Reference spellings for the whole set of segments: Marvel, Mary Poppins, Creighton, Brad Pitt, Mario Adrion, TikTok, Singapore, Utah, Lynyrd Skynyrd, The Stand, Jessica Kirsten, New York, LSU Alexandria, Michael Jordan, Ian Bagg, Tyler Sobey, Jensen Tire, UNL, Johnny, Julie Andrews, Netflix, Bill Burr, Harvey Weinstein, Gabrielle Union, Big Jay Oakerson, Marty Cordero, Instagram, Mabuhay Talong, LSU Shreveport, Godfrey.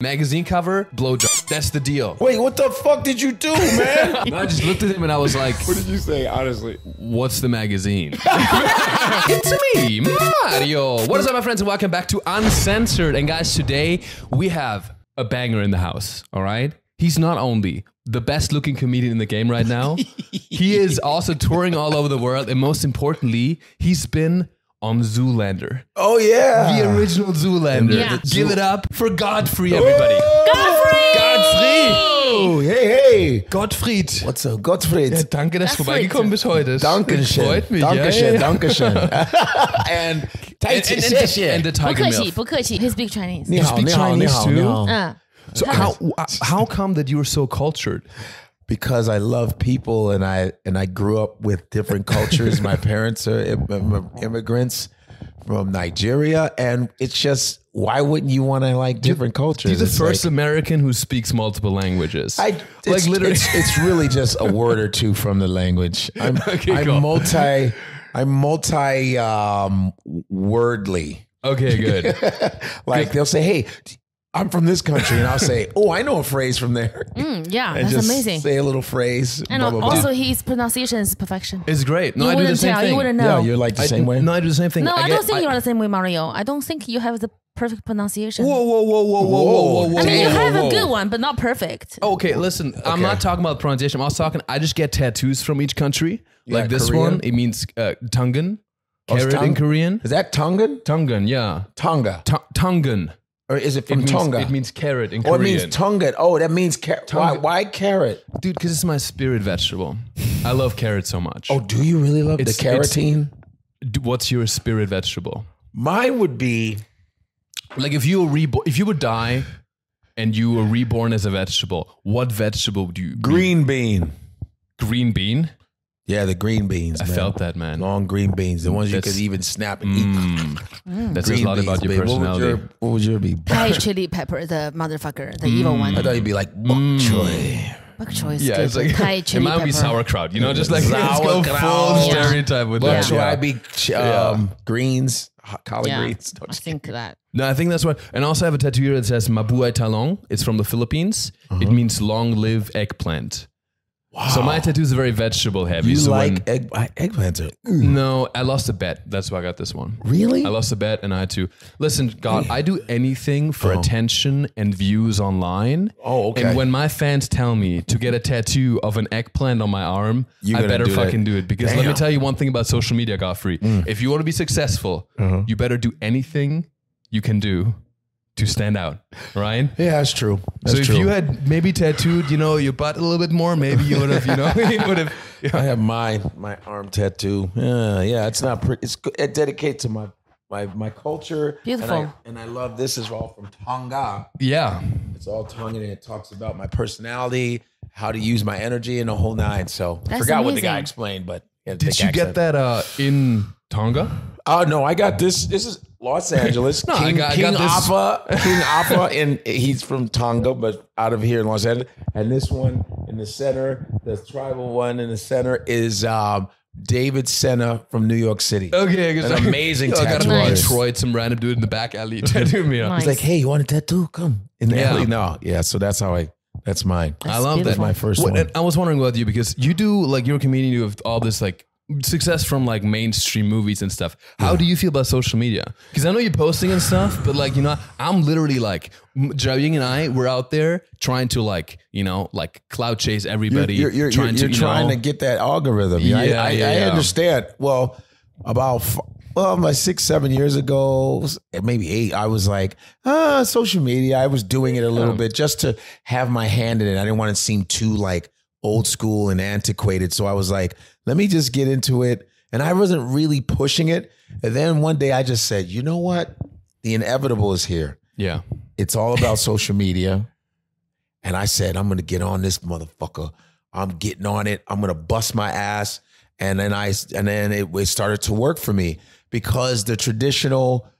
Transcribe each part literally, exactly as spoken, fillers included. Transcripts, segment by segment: Magazine cover, blowjob. That's the deal. Wait, what the fuck did you do, man? No, I just looked at him and I was like, what did you say, honestly? What's the magazine? It's me, Mario. What is up, my friends, and welcome back to Uncensored. And guys, today we have a banger in the house, all right? He's not only the best looking comedian in the game right now, he is also touring all over the world. And most importantly, he's been on Zoolander. Oh, yeah. The original Zoolander. Yeah. Give it up for Godfrey, everybody. Whoa! Godfrey! Godfrey! Oh, hey, hey. Godfrey. What's up, Godfrey? Ja, danke, dass du vorbeigekommen bist heute. Dankeschön. Freut mich. Dankeschön, yeah. Dankeschön. and, and, and, and, and the tiger milk. 不客气, 不客气. He speaks Chinese. You speak Chinese, too? Uh, so how, how come that you were so cultured? Because I love people, and I and I grew up with different cultures. My parents are Im- immigrants from Nigeria, and it's just, why wouldn't you want to like different cultures? You're the it's first like, American who speaks multiple languages. I like literally. It's, it's really just a word or two from the language. I'm, okay, I'm cool. multi. I'm multi um, wordly. Okay, good. Like good. They'll say, "Hey, I'm from this country," and I'll say, "Oh, I know a phrase from there." Mm, yeah, and that's just amazing. Say a little phrase. And blah, blah, blah. Also, his pronunciation is perfection. It's great. No, you I do the same tell, thing. You wouldn't know. Yeah, you're like the I same d- way. No, I do the same thing. No, I, I don't get, think I, you're the same way, Mario. I don't think you have the perfect pronunciation. Whoa, whoa, whoa, whoa, whoa, whoa, whoa. I mean, you have a good one, but not perfect. Okay, listen. Okay. I'm not talking about pronunciation. I was talking, I just get tattoos from each country. Yeah, like this Korean one, it means uh, Tongan. Carrot in Korean. Is that Tongan? Tongan, yeah. Tonga. Tongan. Or is it from it means, Tonga? It means carrot in oh, Korean. Oh, it means Tonga. Oh, that means carrot. Why, why carrot? Dude, because it's my spirit vegetable. I love carrot so much. Oh, do you really love it's, the carotene? What's your spirit vegetable? Mine would be... Like if you were reborn, if you would die and you were reborn as a vegetable, what vegetable would you... Green be? bean. Green bean? Yeah, the green beans. I man. felt that, man. Long green beans. The ones that's, you could even snap and eat. Mm, that says a lot beans, about your babe. personality. What would your, what would your be? Thai chili pepper, the motherfucker, the mm. evil one. I thought you'd be like, bok choy. Bok choy is yeah, it's like, Thai chili pepper. It might be sauerkraut, you know, just like, let's go full stereotype with that. Bok choy, I'd be um, greens, collard yeah, greens. Don't I think you? that. No, I think that's what. And I also have a tattoo here that says Mabuhay Talong. It's from the Philippines. Uh-huh. It means long live eggplant. Wow. So my tattoos are very vegetable heavy. You so like when, egg, eggplants? Are, mm. No, I lost a bet. That's why I got this one. Really? I lost a bet and I had to. Listen, God, yeah. I do anything for oh. attention and views online. Oh, okay. And when my fans tell me to get a tattoo of an eggplant on my arm, You're I better do fucking it. do it. Because Damn. let me tell you one thing about social media, Godfrey. Mm. If you want to be successful, uh-huh. you better do anything you can do to stand out, right? Yeah, that's true. That's so if true. you had maybe tattooed, you know, your butt a little bit more, maybe you would have, you know, you would have. You know. I have my my arm tattoo. Yeah, yeah, it's not pretty. It's it dedicates to my my my culture. Beautiful. And I, and I love this is all from Tonga. Yeah, it's all Tongan, and it talks about my personality, how to use my energy, and the whole nine. So I forgot amazing. what the guy explained, but yeah, did you accent. get that uh, in Tonga? Oh no, I got this. This is. Los Angeles, no, King, I got, I got King Appa, King Appa, and he's from Tonga, but out of here in Los Angeles. And this one in the center, the tribal one in the center is um, David Senna from New York City. Okay, an like, amazing tattoo. I got nice. artist. Detroit, some random dude in the back alley tattooed me up. Nice. He's like, "Hey, you want a tattoo? Come in the yeah. alley." No, yeah. So that's how I. That's mine. That's I love beautiful. that. My first well, one. And I was wondering about you because you do like you're a comedian. You have all this like. success from like mainstream movies and stuff. How yeah. do you feel about social media? Because I know you're posting and stuff, but like, you know, I'm literally like, Jiaoying and I were out there trying to like, you know, like cloud chase everybody. You're, you're, trying, you're, to, you're trying to get that algorithm. Yeah, I, I, yeah, I yeah. understand. Well, about well, like six, seven years ago, maybe eight, I was like, ah, social media. I was doing it a little um, bit just to have my hand in it. I didn't want to seem too like old school and antiquated. So I was like, let me just get into it. And I wasn't really pushing it. And then one day I just said, you know what? The inevitable is here. Yeah. It's all about social media. And I said, I'm going to get on this motherfucker. I'm getting on it. I'm going to bust my ass. And then I, and then it, it started to work for me because the traditional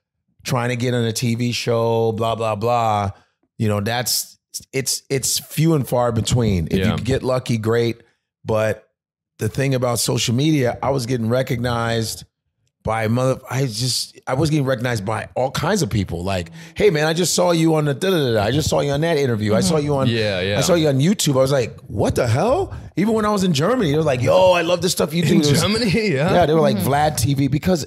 trying to get on a T V show, blah, blah, blah. You know, that's, It's it's few and far between. If yeah. you get lucky, great. But the thing about social media, I was getting recognized by mother, I just, I was getting recognized by all kinds of people. Like, hey man, I just saw you on the da da da. I just saw you on that interview. I saw you on, yeah, yeah. I saw you on YouTube. I was like, what the hell? Even when I was in Germany, they were like, yo, I love this stuff you do. In was, Germany, yeah. Yeah, they were like mm-hmm. Vlad T V, because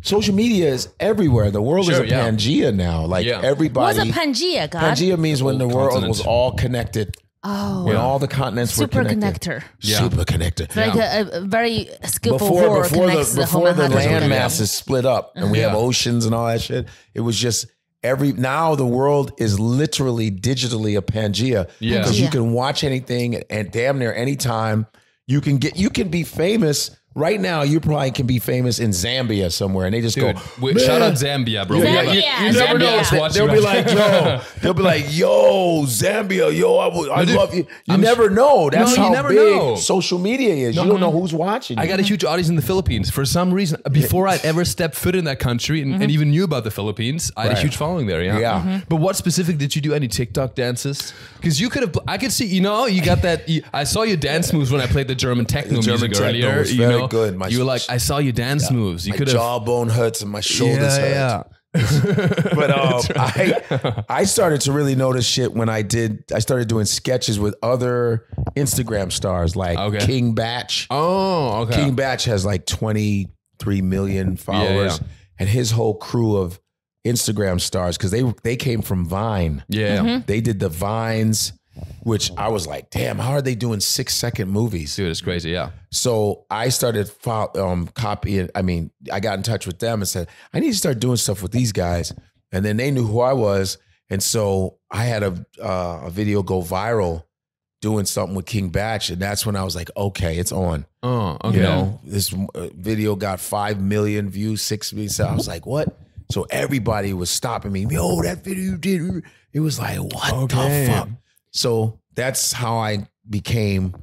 social media is everywhere. The world sure, is a yeah. Pangea now. Like yeah. everybody. What's a Pangea, God? Pangea means when the world continent. was all connected. Oh, when all the continents super were connected. Connector. Yeah. Super connector. Like yeah. a, a very skillful before, war before connects the, before the, the, the landmass is split up and uh-huh. we yeah. have oceans and all that shit. It was just every, now the world is literally digitally a Pangea. Yeah. Because you can watch anything at, at damn near any time. You can get, you can be famous. Right now, you probably can be famous in Zambia somewhere, and they just Dude, go, we, shout out Zambia, bro. Yeah, yeah, you, you, you never know what's watching. They'll be like, yo, they'll be like, yo, Zambia, yo, I, will, I no, love you. You I'm never know. That's no, how never big know. social media is. No, you don't know who's watching. I you. got a huge audience in the Philippines. For some reason, before I'd ever stepped foot in that country and, mm-hmm. and even knew about the Philippines, I had right. a huge following there. Yeah. yeah. Mm-hmm. But what specific did you do? Any TikTok dances? Because you could have, I could see, you know, you got that. You, I saw your dance moves when I played the German techno the German music techno earlier. You know, good. My, you were like, I saw your dance yeah. moves. You my jawbone hurts and my shoulders yeah, hurt. Yeah. But um, I I started to really notice shit when I did. I started doing sketches with other Instagram stars like okay. King Batch. Oh, okay. King Batch has like twenty-three million followers, yeah, yeah. and his whole crew of Instagram stars, because they they came from Vine. Yeah, mm-hmm. they did the Vines. Which I was like, damn, how are they doing six second movies? Dude, it's crazy, yeah. So I started um, copying, I mean, I got in touch with them and said, I need to start doing stuff with these guys. And then they knew who I was. And so I had a, uh, a video go viral doing something with King Batch. And that's when I was like, okay, it's on. Oh, okay. You know, this video got five million views, six million. So I was like, what? So everybody was stopping me. Yo, that video you did. It was like, what okay. the fuck? So that's how I became,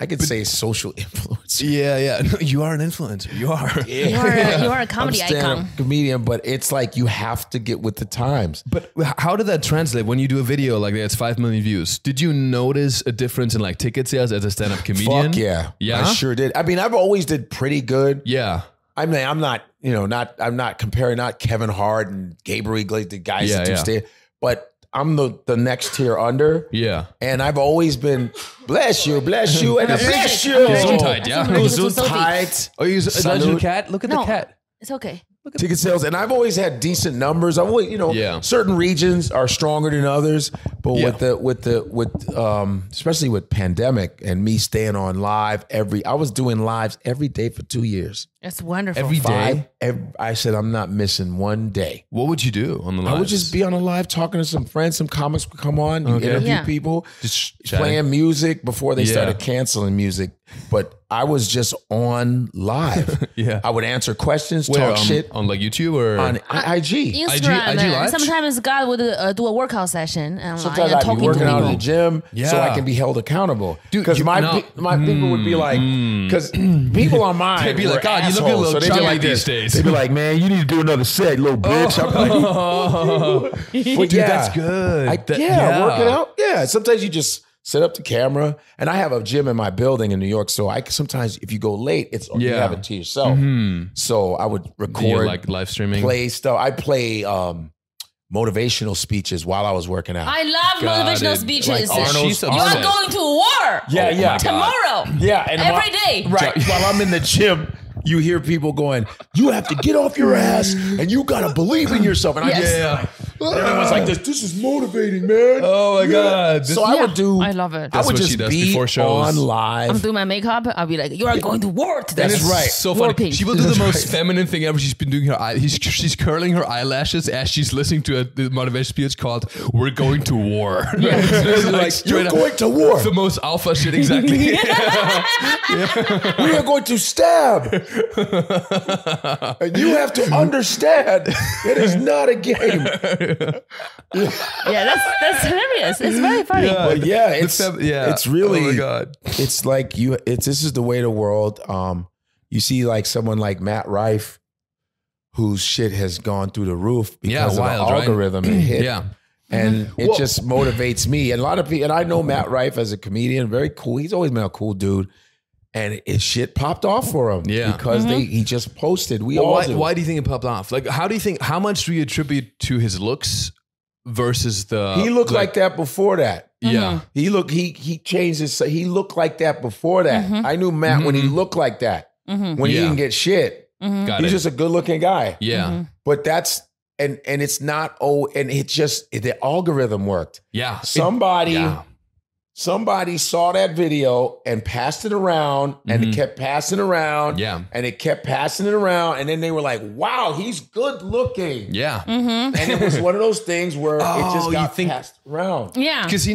I could but, say, social influencer. Yeah, yeah. No, you are an influencer. You are. Yeah. You, are a, yeah. you are a comedy I'm icon. A comedian, but it's like you have to get with the times. But how did that translate when you do a video like that? It's five million views. Did you notice a difference in like ticket sales as a stand-up comedian? Fuck yeah. Yeah. I sure did. I mean, I've always did pretty good. Yeah. I mean, I'm not, you know, not, I'm not comparing, not Kevin Hart and Gabriel Iglesias, the guys yeah, that do yeah. stand, but I'm the, the next tier under. Yeah. And I've always been, bless you, bless you, and bless you. Gesundheit, yeah. Gesundheit. Oh, you a cat? Look at no, the cat. It's okay. Look at ticket sales. And I've always had decent numbers. I've always, you know, yeah. certain regions are stronger than others. But yeah. with the, with the, with, um, especially with pandemic and me staying on live every, I was doing lives every day for two years. That's wonderful. Every Five, day? Every, I said, I'm not missing one day. What would you do on the live? I would just be on a live talking to some friends. Some comics would come on. You okay. interview yeah. people. Just playing music before they yeah. started canceling music. But I was just on live. yeah. I would answer questions, Wait, talk um, shit. On like YouTube or? On I- IG. Instagram. I G, I G live? Sometimes God would uh, do a workout session. And sometimes I'd be working out in the gym yeah. so I can be held accountable. Because my, no. pe- my mm, people would be like, because people on mine would be like, God, you look a little so chubby like these days. They'd be like, man, you need to do another set, little bitch. Oh. I'm like, but yeah, that's good. I, that, yeah, yeah, working out. Yeah, sometimes you just set up the camera. And I have a gym in my building in New York, so I sometimes if you go late, it's yeah. you have it to yourself. Mm-hmm. So I would record, like live streaming, play stuff. I play. Um, motivational speeches while I was working out. I love Got motivational it. speeches. Like Arnold's, you Arnold's. are going to war. Yeah, yeah. Tomorrow. Yeah. And every day. Right. While I'm in the gym, you hear people going, you have to get off your ass and you got to believe in yourself. And yes. I yeah, yeah. Like, everyone's like, this This is motivating, man. Oh, my yeah. God. This, so I yeah, would do. I love it. I would just be before shows. on live. I'm doing my makeup. I'll be like, you are going to war today. That's right. So funny. Warping. She will do the most feminine thing ever. She's been doing her eye. He's, she's curling her eyelashes as she's listening to a motivational speech called We're Going to War. Yeah. So like, You're going up, to war. The most alpha shit, exactly. yeah. Yeah. We are going to stab. And you have to understand it is not a game. Yeah, that's that's hilarious. It's very funny. Yeah, well, yeah it's fem- yeah. it's really oh my God. It's like you it's this is the way the world um you see like someone like Matt Rife whose shit has gone through the roof because yeah, of wild, the algorithm right? it hit. Yeah. And mm-hmm. it Whoa. just motivates me. And a lot of people and I know Matt Rife as a comedian, very cool. He's always been a cool dude. And it shit popped off for him. Yeah. Because mm-hmm. they he just posted. We well, all why, do. Why do you think it popped off? Like, how do you think, how much do you attribute to his looks versus the... He looked like, like that before that. Mm-hmm. Yeah. He looked, he he changed his, he looked like that before that. Mm-hmm. I knew Matt mm-hmm. when he looked like that. Mm-hmm. When yeah. he didn't get shit. Mm-hmm. Got He's it. Just a good looking guy. Yeah. Mm-hmm. But that's, and and it's not, oh, and it just, the algorithm worked. Yeah. Somebody... It, yeah. Somebody saw that video and passed it around and mm-hmm. it kept passing around yeah. and it kept passing it around. And then they were like, wow, he's good looking. Yeah. Mm-hmm. And it was one of those things where oh, it just got you think, passed around. Yeah. Because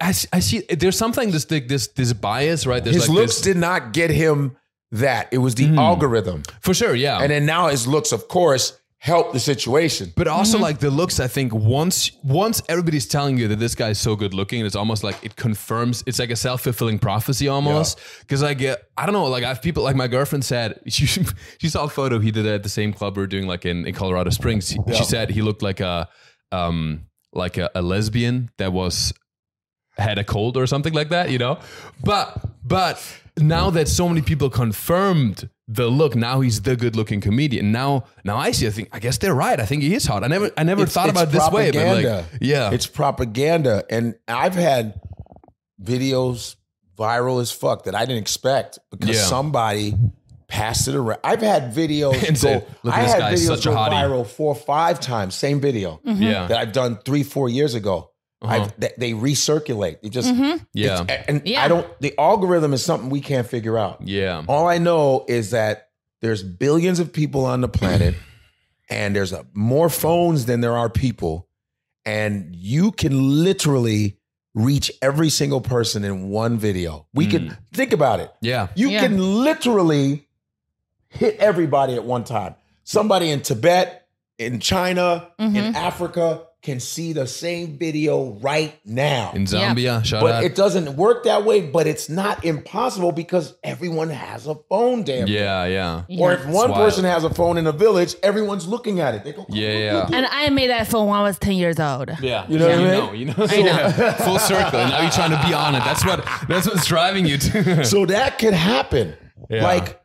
I, I see there's something, this this this bias, right? There's his like looks this. Did not get him that. It was the mm. algorithm. For sure, yeah. And then now his looks, of course, help the situation. But also mm-hmm. like the looks, I think once once everybody's telling you that this guy's so good looking, it's almost like it confirms, it's like a self-fulfilling prophecy almost. Because yeah. I get, I don't know, like I have people, like my girlfriend said, she, she saw a photo he did at the same club we were doing like in, in Colorado Springs. She, yeah. she said he looked like a um like a, a lesbian that was, had a cold or something like that, you know? But But now that so many people confirmed the look, now he's the good-looking comedian. Now, now I see. I think. I guess they're right. I think he is hot. I never, I never it's, thought it's about propaganda. This way. But like, yeah, it's propaganda. And I've had videos viral as fuck that I didn't expect because yeah. somebody passed it around. I've had videos and go. Said, look at I this had guy, videos such go a viral four, five times. Same video mm-hmm. yeah. that I've done three, four years ago. Uh-huh. Th- they recirculate. It just mm-hmm. yeah, and yeah. I don't. The algorithm is something we can't figure out. Yeah, all I know is that there's billions of people on the planet, and there's a, more phones than there are people, and you can literally reach every single person in one video. We mm. can think about it. Yeah, you yeah. can literally hit everybody at one time. Somebody in Tibet, in China, mm-hmm. in Africa. Can see the same video right now. In Zambia, shout out. But it doesn't work that way, but it's not impossible because everyone has a phone, damn. Yeah, yeah. Or if one person has a phone in a village, everyone's looking at it. They go, yeah, yeah. And I made that phone when I was ten years old. Yeah. You know what I mean? You know, you know. Full circle. Now you're trying to be on it. That's what that's what's driving you to. So that could happen. Yeah. Like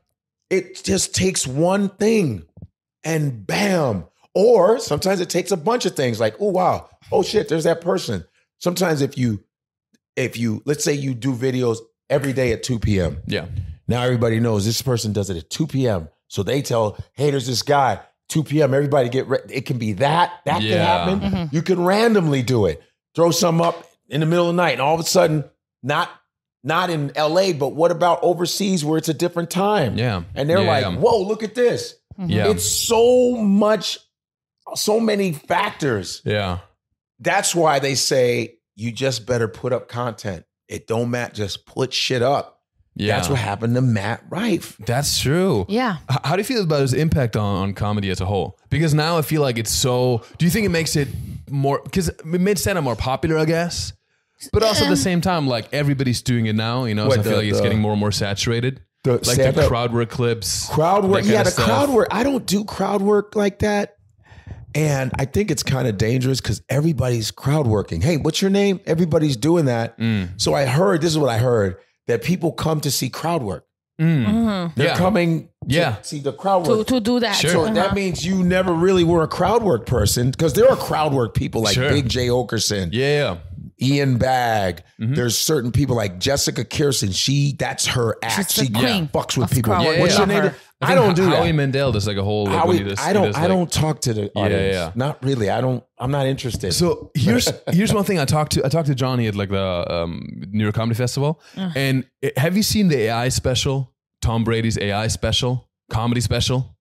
it just takes one thing and bam. Or sometimes it takes a bunch of things like, oh, wow. Oh, shit, there's that person. Sometimes if you, if you, let's say you do videos every day at two p.m. Yeah. Now everybody knows this person does it at two p.m. So they tell, hey, there's this guy, two p.m. Everybody get ready. It can be that. That yeah. can happen. Mm-hmm. You can randomly do it. Throw some up in the middle of the night. And all of a sudden, not not in L A, but what about overseas where it's a different time? Yeah. And they're yeah, like, yeah. whoa, look at this. Mm-hmm. Yeah. It's so much. So many factors. Yeah. That's why they say you just better put up content. It don't matter. Just put shit up. Yeah. That's what happened to Matt Rife. That's true. Yeah. How do you feel about his impact on, on comedy as a whole? Because now I feel like it's so... Do you think it makes it more... Because it made Santa more popular, I guess. But also at the same time, like everybody's doing it now. You know, what, so I feel the, like it's the, getting more and more saturated. The, like Santa, the crowd work clips. Crowd work. Yeah, the crowd work. I don't do crowd work like that. And I think it's kind of dangerous because everybody's crowd working. Hey, what's your name? Everybody's doing that. Mm. So I heard, this is what I heard, that people come to see crowd work. Mm. Mm-hmm. They're yeah. coming to yeah. see the crowd work. To, to do that. Sure. So uh-huh. that means you never really were a crowd work person because there are crowd work people like sure. Big Jay Oakerson. Yeah. Ian Bagg. Mm-hmm. There's certain people like Jessica Kirsten. She, that's her act. She yeah. fucks with that's people. Yeah, what's yeah. your name? Her. I, I don't do Howie that. Howie Mandel does like a whole. Like, Howie, he does, I don't. He does I like, don't talk to the audience. Yeah, yeah. Not really. I don't. I'm not interested. So here's here's one thing. I talked to I talked to Johnny at like the um, New York Comedy Festival. Uh-huh. And it, have you seen the A I special? Tom Brady's A I special, comedy special.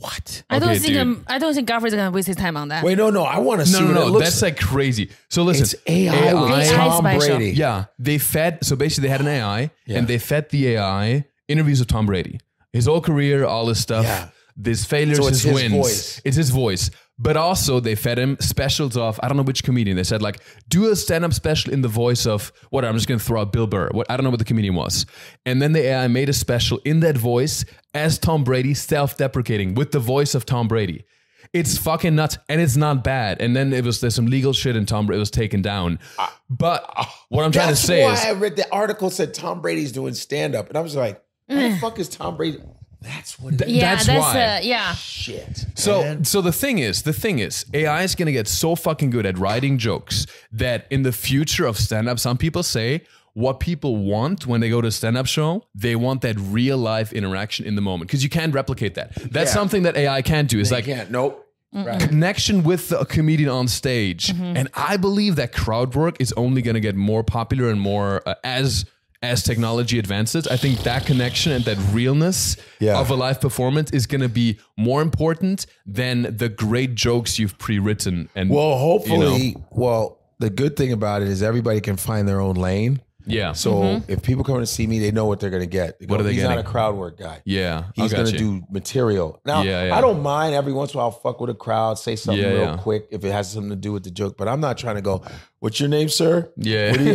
What? I okay, don't think um, I don't think Godfrey's gonna waste his time on that. Wait, no, no. I want to no, see. No, no, no. That's like crazy. So listen, it's A I, A I Tom special. Brady. Yeah, they fed. So basically, they had an A I, yeah. and they fed the A I interviews of Tom Brady. His whole career, all his stuff, yeah. his failures, so his, his wins. Voice. It's his voice. But also they fed him specials of, I don't know which comedian. They said like, do a stand-up special in the voice of, whatever, I'm just going to throw out Bill Burr. What, I don't know what the comedian was. And then the A I made a special in that voice as Tom Brady, self-deprecating with the voice of Tom Brady. It's fucking nuts, and it's not bad. And then it was there's some legal shit, and Tom Brady was taken down. Uh, but uh, what I'm trying to say is, that's why I read the article said Tom Brady's doing stand up, and I was like, "How the fuck is Tom Brady?" That's what. Th- yeah, that's, that's why. A, yeah. Shit. So, man. so the thing is, the thing is, A I is gonna get so fucking good at writing jokes that in the future of stand up, some people say. What people want when they go to a stand-up show, they want that real life interaction in the moment because you can't replicate that. That's yeah. something that A I can't do. It's they like can't. Nope. Right. Connection with a comedian on stage, mm-hmm. and I believe that crowd work is only going to get more popular and more uh, as as technology advances. I think that connection and that realness yeah. of a live performance is going to be more important than the great jokes you've pre-written. And well, hopefully, you know, well, the good thing about it is everybody can find their own lane. Yeah. So mm-hmm. if people come to see me, they know what they're going to get. They go, what are they He's getting? Not a crowd work guy. Yeah. He's going to do material. Now, yeah, yeah. I don't mind every once in a while I'll fuck with a crowd, say something yeah, real yeah. quick if it has something to do with the joke, but I'm not trying to go, what's your name, sir? Yeah. What you?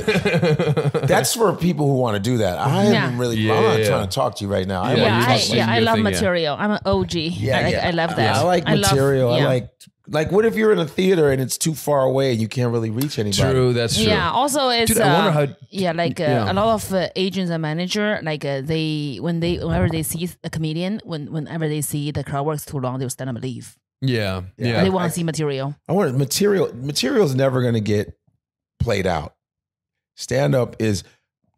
That's for people who want to do that. I yeah. am really yeah, I'm not yeah. trying to talk to you right now. I, yeah, yeah, I, yeah, I love thing, material. Yeah. I'm an O G. Yeah, I, like, yeah. I love that. I like I material. Love, yeah. I like... Like, what if you're in a theater and it's too far away and you can't really reach anybody? True, that's true. Yeah, also it's... Dude, I wonder how... Uh, yeah, like uh, yeah. a lot of uh, agents and manager, like uh, they... when they Whenever they see a comedian, when whenever they see the crowd works too long, they'll stand up and leave. Yeah, yeah. yeah. They want to see material. I want material. Material's never going to get played out. Stand-up is...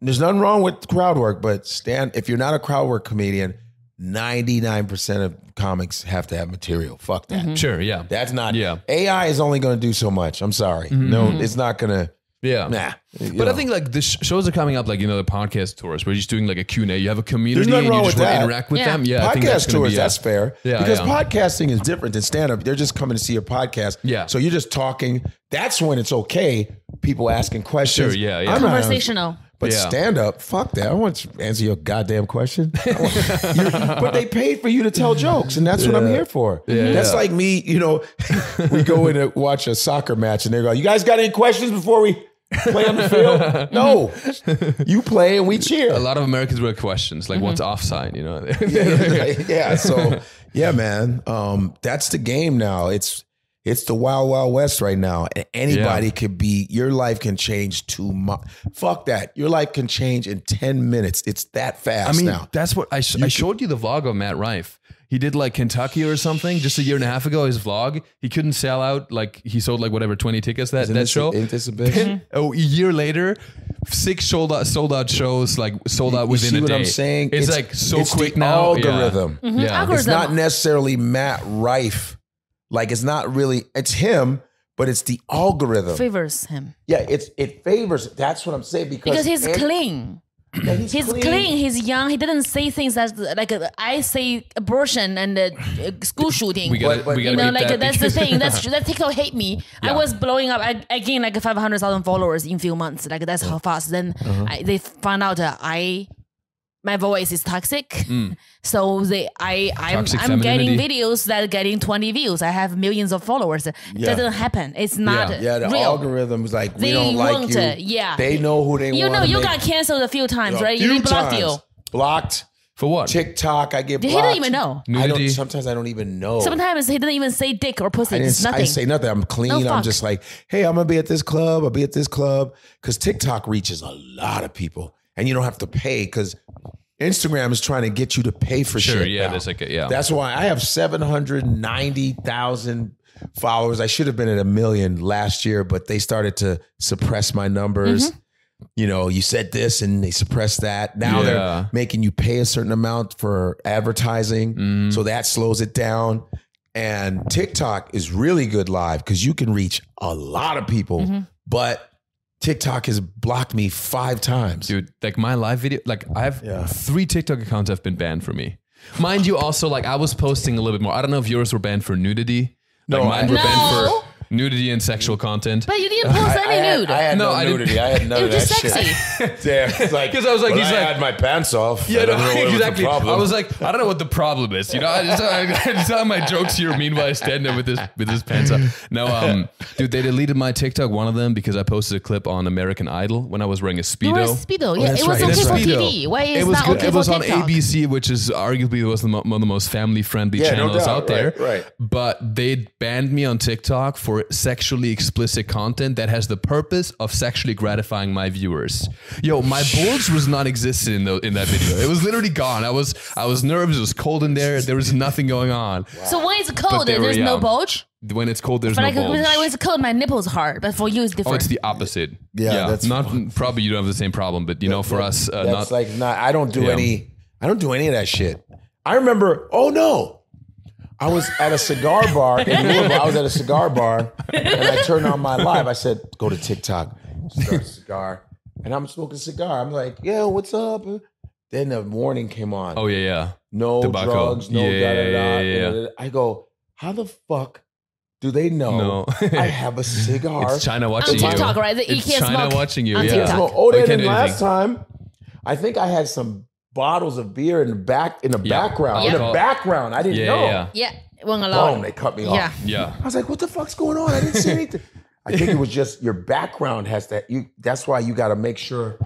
There's nothing wrong with crowd work, but stand if you're not a crowd work comedian... ninety-nine percent of comics have to have material. Fuck that. Mm-hmm. Sure, yeah. That's not... Yeah. A I is only going to do so much. I'm sorry. Mm-hmm. No, it's not going to... Yeah. Nah. But know. I think like the shows are coming up, like, you know, the podcast tours where you're just doing like a Q and A. You have a community and you just want to interact with yeah. them. Yeah. Podcast I think that's tours, be, yeah. that's fair. Yeah, because yeah. podcasting is different than stand-up. They're just coming to see a podcast. Yeah. So you're just talking. That's when it's okay. People asking questions. Sure, yeah, yeah. Conversational. But yeah. stand up, fuck that. I want to answer your goddamn question. But they paid for you to tell jokes, and that's yeah. what I'm here for. Yeah, that's yeah. like me, you know, we go in and watch a soccer match, and they go, you guys got any questions before we play on the field? No. You play, and we cheer. A lot of Americans wear questions, like mm-hmm. what's offside, you know? yeah, yeah, so, yeah, man. Um, that's the game now. It's It's the wild, wild west right now. And anybody yeah. could be, your life can change too much. Fuck that. Your life can change in ten minutes. It's that fast now. I mean, now. that's what, I, sh- I showed you the vlog of Matt Rife. He did like Kentucky or something just a year and a half ago, his vlog. He couldn't sell out. Like he sold like whatever, twenty tickets that, that show. Isn't this a bitch? Then, oh, a year later, six sold out, sold out shows, like sold out you, within you see a what day. I'm saying? It's, it's like so it's quick now. Algorithm. Yeah. Mm-hmm. Yeah. algorithm. It's not necessarily Matt Rife. Like it's not really, it's him, but it's the algorithm. Favors him. Yeah, it's it favors. That's what I'm saying. Because, because he's and, clean. Yeah, he's he's clean. clean. He's young. He didn't say things that like uh, I say abortion and uh, school shooting. We gotta, but, we gotta you know, like that that's the thing. That's that TikTok hate me. Yeah. I was blowing up. I, I gained like five hundred thousand followers in a few months. Like that's how fast. Then uh-huh. I, they found out uh, I. my voice is toxic, mm. so they I I'm, I'm getting videos that are getting twenty views. I have millions of followers. It yeah. doesn't happen. It's not yeah. yeah the real. Algorithms like they we don't like you. To, yeah, they know who they want. You know, you make. got canceled a few times, yeah. right? Few you didn't block you. Blocked for what? TikTok. I get blocked. He doesn't even know. Nudity. I don't. Sometimes I don't even know. Sometimes he doesn't even say dick or pussy. I it's nothing. I say nothing. I'm clean. No, I'm just like, hey, I'm gonna be at this club. I'll be at this club because TikTok reaches a lot of people. And you don't have to pay because Instagram is trying to get you to pay for sure, shit. Sure, yeah, that's like a, yeah. That's why I have seven hundred ninety thousand followers. I should have been at a million last year, but they started to suppress my numbers. Mm-hmm. You know, you said this and they suppressed that. Now yeah. they're making you pay a certain amount for advertising, mm-hmm. so that slows it down. And TikTok is really good live because you can reach a lot of people, mm-hmm. but. TikTok has blocked me five times. Dude, like my live video, like I have yeah. three TikTok accounts have been banned from me. Mind you also, like I was posting a little bit more. I don't know if yours were banned for nudity. Like no, mine I, were no. banned for... Nudity and sexual content. But you didn't post any I, I nude. Had, I had no, no I nudity. I had none of that shit. It was just sexy. Damn. Because like, I was like, well, he's I like, had my pants off. Yeah, I don't no, know exactly. I was like, I don't know what the problem is. You know, I just, I, I just have my jokes here. Meanwhile, I stand there with his with his pants up. No, um, dude, they deleted my TikTok. One of them because I posted a clip on American Idol when I was wearing a Speedo. You were a Speedo. Yeah, oh, it was right. okay that's for right. T V. Why is it was that good. okay it was for on TikTok? A B C, which is arguably was the mo- one of the most family-friendly yeah, channels no doubt, out there. Right, right. But they banned me on TikTok for sexually explicit content that has the purpose of sexually gratifying my viewers. Yo, my bulge was not existent in, the, in that video. It was literally gone. I was I was nervous. It was cold in there. There was nothing going on. Wow. So when it's cold, there's were, no um, bulge? When it's cold, there's but no I, bulge. When it's cold, my nipples hard. But for you, it's different. Oh, it's the opposite. Yeah, yeah. that's not fun. Probably you don't have the same problem. But you that, know, for that, us, uh, that's not like not. I don't do yeah. any. I don't do any of that shit. I remember. Oh no. I was at a cigar bar. In Louisville, I was at a cigar bar, and I turned on my live. I said, "Go to TikTok, start a cigar," and I'm smoking a cigar. I'm like, "Yeah, what's up?" Then the warning came on. Oh yeah, yeah. No Tobacco. drugs. No yeah, da da da. Yeah, yeah. I go, how the fuck do they know no. I have a cigar? It's China watching you. On TikTok, you. right? The it's China smoke watching you. Yeah. TikTok. Oh, then and last time, I think I had some bottles of beer in the back in the yeah. background. Yeah. In the background, I didn't yeah, know. Yeah, yeah. It wasn't allowed. Boom! They cut me off. Yeah. yeah. I was like, "What the fuck's going on? I didn't see anything." I think it was just your background has that. You. That's why you got to make sure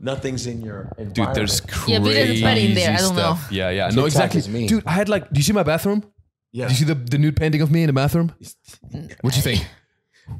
nothing's in your environment. Dude, there's crazy yeah, because it's in there. I don't stuff. Know. Yeah, yeah. No, exactly. Me. Dude, I had like. Do you see my bathroom? Yeah. Did you see the, the nude painting of me in the bathroom? What'd you think?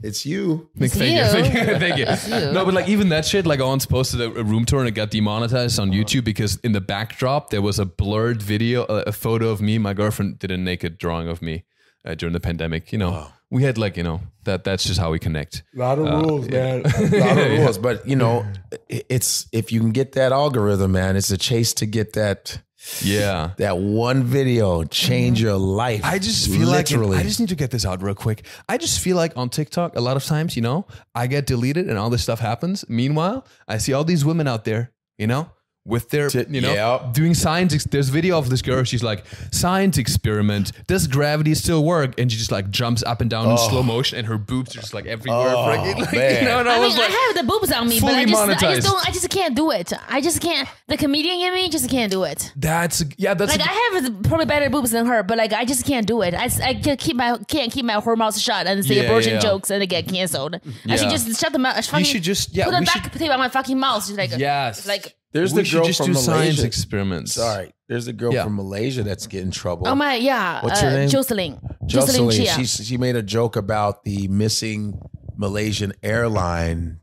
It's you. It's thank, you. Thank you. Thank you. It's you. No, but like even that shit, like I once posted a, a room tour and it got demonetized on uh-huh. YouTube because in the backdrop, there was a blurred video, a, a photo of me. My girlfriend did a naked drawing of me uh, during the pandemic. You know, wow. we had like, you know, that that's just how we connect. A lot of uh, rules, yeah. man. A lot of rules. But you know, it's if you can get that algorithm, man, it's a chase to get that. Yeah, that one video change your life. I just feel literally. like it, I just need to get this out real quick. I just feel like on TikTok, a lot of times, you know, I get deleted and all this stuff happens. Meanwhile, I see all these women out there, you know, with their, you know, yeah. doing science. There's a video of this girl. She's like, science experiment. Does gravity still work? And she just like jumps up and down oh. in slow motion, and her boobs are just like everywhere. Oh, like, you know, and I, I was mean, like, I have the boobs on me, but I just, I just don't. I just can't do it. I just can't. The comedian in me just can't do it. That's yeah. That's like a, I have probably better boobs than her, but like I just can't do it. I, I can't keep my can't keep my whole mouth shut and say yeah, abortion yeah. jokes and they get canceled. Yeah. I should just shut the mouth. You should just yeah. Put a back tape on my fucking mouth. She's like yes, like. There's we the girl just from do Malaysia. Science experiments. Sorry. There's a girl yeah. from Malaysia that's getting trouble. Oh my, yeah. What's uh, her name? Jocelyn. Jocelyn. Jocelyn. She she made a joke about the missing Malaysian airline.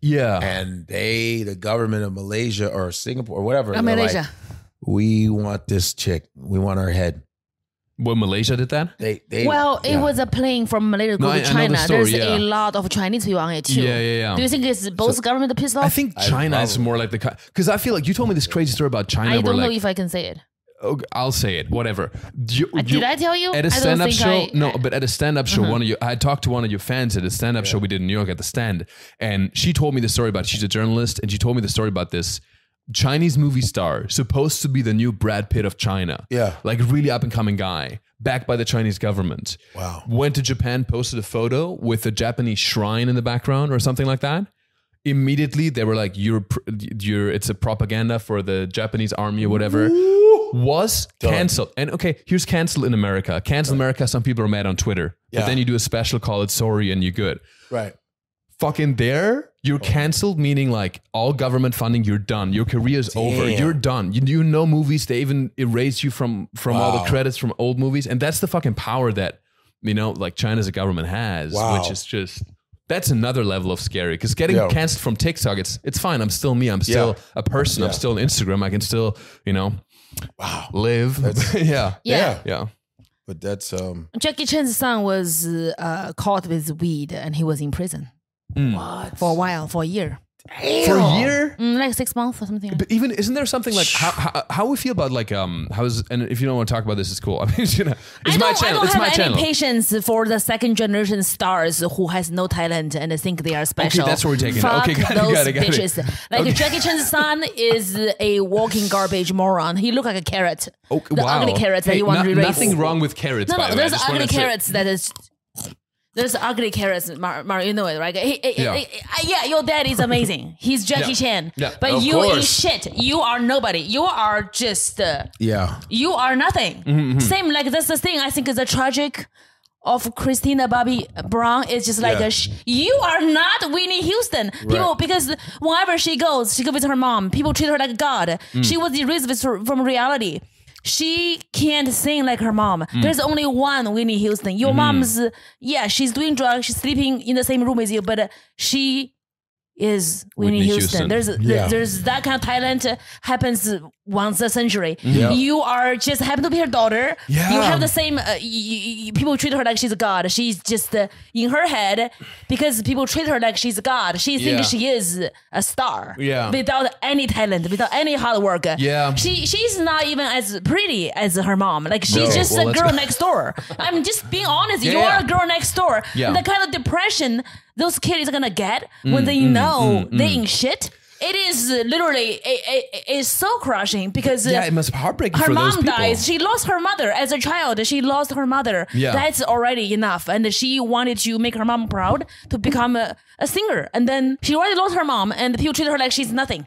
Yeah. And they, the government of Malaysia or Singapore or whatever. Oh, Malaysia. Like, we want this chick. We want her head. Well, Malaysia did that? They, they, well, yeah. it was a plane from Malaysia to no, China. The story, There's yeah. a lot of Chinese people on it too. Yeah, yeah, yeah. Do you think it's both so, government pissed off? I think China I is more like the... Because I feel like you told me this crazy story about China. I don't know like, if I can say it. Okay, I'll say it. Whatever. You, you, did I tell you? At a stand-up show? I, no, but at a stand-up show, uh-huh. one of you, I talked to one of your fans at a stand-up yeah. show we did in New York at the Stand. And she told me the story about... She's a journalist. And she told me the story about this... Chinese movie star supposed to be the new Brad Pitt of China. Yeah. Like really up and coming guy backed by the Chinese government. Wow. Went to Japan, posted a photo with a Japanese shrine in the background or something like that. Immediately they were like, you're, you're, it's a propaganda for the Japanese army or whatever. Ooh. Was Done. Canceled. And okay, here's cancel in America. Cancel right. America. Some people are mad on Twitter, yeah. but then you do a special call. It's sorry. And you're good. Right. Fucking there. You're canceled, meaning like all government funding, you're done. Your career is Damn. over. You're done. You, you know movies, they even erase you from, from wow. all the credits from old movies. And that's the fucking power that, you know, like China's government has, wow. which is just, that's another level of scary. Because getting Yo. canceled from TikTok, it's it's fine. I'm still me. I'm still yeah. a person. Yeah. I'm still on Instagram. I can still, you know, wow. live. yeah. Yeah. Yeah. yeah. But that's... um. Jackie Chan's son was uh, caught with weed and he was in prison. Mm. What? For a while, for a year. Damn. For a year? Mm, like six months or something. Like. But even, isn't there something like how, how how we feel about like, um, how's, and if you don't want to talk about this, it's cool. I mean, you know, it's I my channel. I don't it's have my any channel. Patience for the second generation stars who has no talent and think they are special. Okay, that's where we're taking Fuck it. Okay, got those it, got it, got bitches. It. Like okay. Jackie Chan's son is a walking garbage moron. He look like a carrot. Okay, the wow. ugly carrots hey, that you want no, to erase. Nothing wrong with carrots, no, by no, the way. There's ugly carrots that is... There's ugly carrots, Mario, you know it, right? He, yeah. He, he, yeah, your dad is amazing. He's Jackie yeah. Chan. Yeah. But of you course. Is shit. You are nobody. You are just... Uh, yeah. You are nothing. Mm-hmm. Same, like, that's the thing. I think the tragic of Christina Bobby Brown is just like, yeah. a sh- you are not Whitney Houston. Right. People, because wherever she goes, she goes with her mom. People treat her like God. Mm. She was erased from reality. She can't sing like her mom. Mm. There's only one Whitney Houston. Your mm. mom's, yeah, she's doing drugs. She's sleeping in the same room as you, but she is Whitney, Whitney Houston. Houston. There's yeah. there's that kind of talent happens once a century. Yeah. You are just happen to be her daughter. Yeah. You have the same, uh, you, you, people treat her like she's a god. She's just uh, in her head because people treat her like she's a god. She thinks yeah. she is a star yeah. without any talent, without any hard work. Yeah. She She's not even as pretty as her mom. Like she's no. just well, a girl go. next door. I'm just being honest. Yeah. You're a girl next door. Yeah. The kind of depression those kids are gonna get mm, when they mm, know mm, they mm. ain't shit. It is literally, it, it, it's so crushing because yeah, it must be heartbreaking for those people. Her mom dies. She lost her mother as a child. She lost her mother. Yeah. That's already enough. And she wanted to make her mom proud to become a, a singer. And then she already lost her mom and people treat her like she's nothing.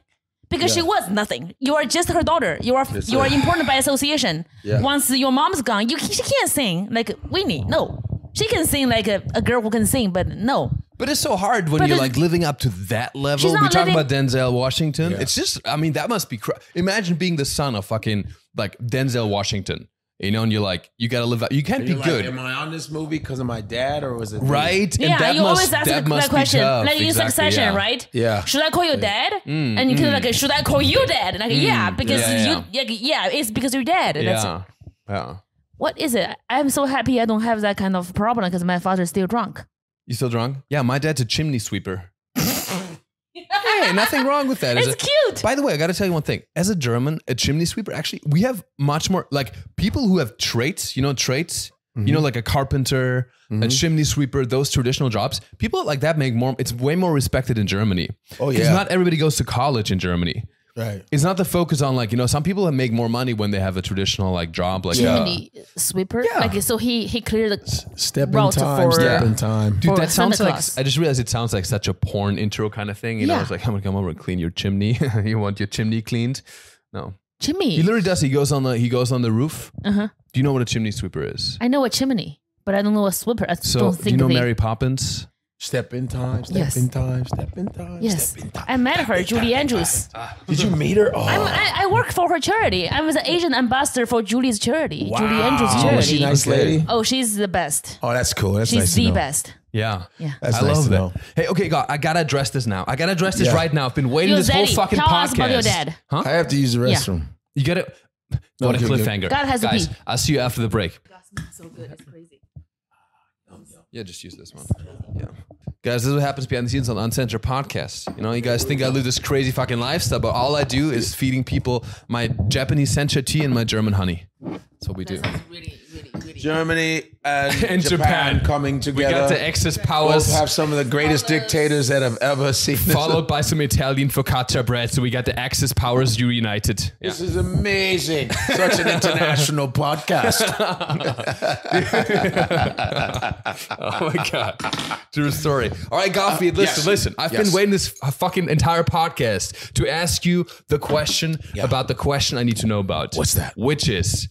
Because yeah. she was nothing. You are just her daughter. You are it's you like, are important by association. Yeah. Once your mom's gone, you she can't sing like Whitney. No. She can sing like a, a girl who can sing, but no. But it's so hard when but you're like living up to that level. We talk about Denzel Washington. Yeah. It's just, I mean, that must be, cr- imagine being the son of fucking like Denzel Washington, you know, and you're like, you got to live out. You can't be like, good. Am I on this movie because of my dad or was it? Right. Me? Yeah. And that you must, always ask that, that question. Tough. Like in exactly, Succession, yeah. right? Yeah. Should I call your dad? Mm, and you can mm. like, should I call you dad? Like, mm, yeah, because yeah, yeah. you, yeah, it's because you're dad. Yeah. That's, yeah. What is it? I'm so happy I don't have that kind of problem because my father's still drunk. You still drunk? Yeah, my dad's a chimney sweeper. Hey, nothing wrong with that. It's a, cute. By the way, I got to tell you one thing. As a German, a chimney sweeper, actually, we have much more, like, people who have traits, you know, traits, mm-hmm. you know, like a carpenter, mm-hmm. a chimney sweeper, those traditional jobs. People like that make more, it's way more respected in Germany. Oh, yeah. Because not everybody goes to college in Germany. Right. It's not the focus on like, you know, some people make more money when they have a traditional like job like chimney uh, sweeper. Yeah. Like so he he cleared the S- step in time, step in time. Dude, that sounds like I just realized it sounds like such a porn intro kind of thing. You yeah. know, it's like I'm gonna come over and clean your chimney. You want your chimney cleaned? No. Chimney. He literally does. He goes on the he goes on the roof. Uh-huh. Do you know what a chimney sweeper is? I know a chimney, but I don't know a sweeper. I so don't think do you know they- Mary Poppins? Step in time, step yes. in time, step in time, yes. step in time. I met her, Julie time, Andrews. Time, time. Did you meet her? Oh. I'm, I, I work for her charity. I was an Asian ambassador for Julie's charity, wow. Julie Andrews' charity. Oh, is she a nice lady? Oh, she's the best. Oh, that's cool. That's she's nice the best. Yeah. yeah. That's I nice love that. Know. Hey, okay, God, I gotta address this now. I gotta address this yeah. right now. I've been waiting Yo, this Zaddy, whole fucking tell podcast. Us about your dad. Huh? I have to use the restroom. Yeah. You gotta. No, what a cliffhanger. God has Guys, a pee. I'll see you after the break. God smells so good. It's crazy. Yeah, just use this one. Yeah. Guys, this is what happens behind the scenes on Uncensored Podcast. You know, you guys think I live this crazy fucking lifestyle, but all I do is feeding people my Japanese sencha tea and my German honey. That's what we that do. Really, really, really Germany and, and Japan, Japan coming together. We got the Axis powers. We have some of the greatest powers. Dictators that I've ever seen. Followed by some Italian focaccia bread. So we got the Axis powers united. Yeah. This is amazing. Such an international podcast. Oh my God. True story. All right, Godfrey, listen, yes. listen. I've yes. been waiting this fucking entire podcast to ask you the question yeah. about the question I need to know about. What's that? Which is...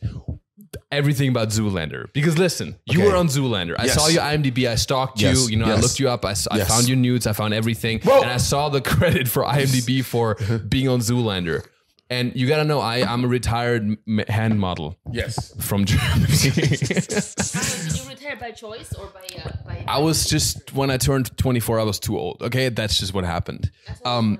everything about Zoolander. Because listen, okay. you were on Zoolander. I yes. saw your I M D B. I stalked yes. you. You know, yes. I looked you up. I, yes. I found your nudes. I found everything. Whoa. And I saw the credit for I M D B for being on Zoolander. And you got to know, I, I'm a retired hand model. Yes. From Germany. Did you retire by choice or by, uh, by... I was just, when I turned twenty-four, I was too old. Okay? That's just what happened. Um,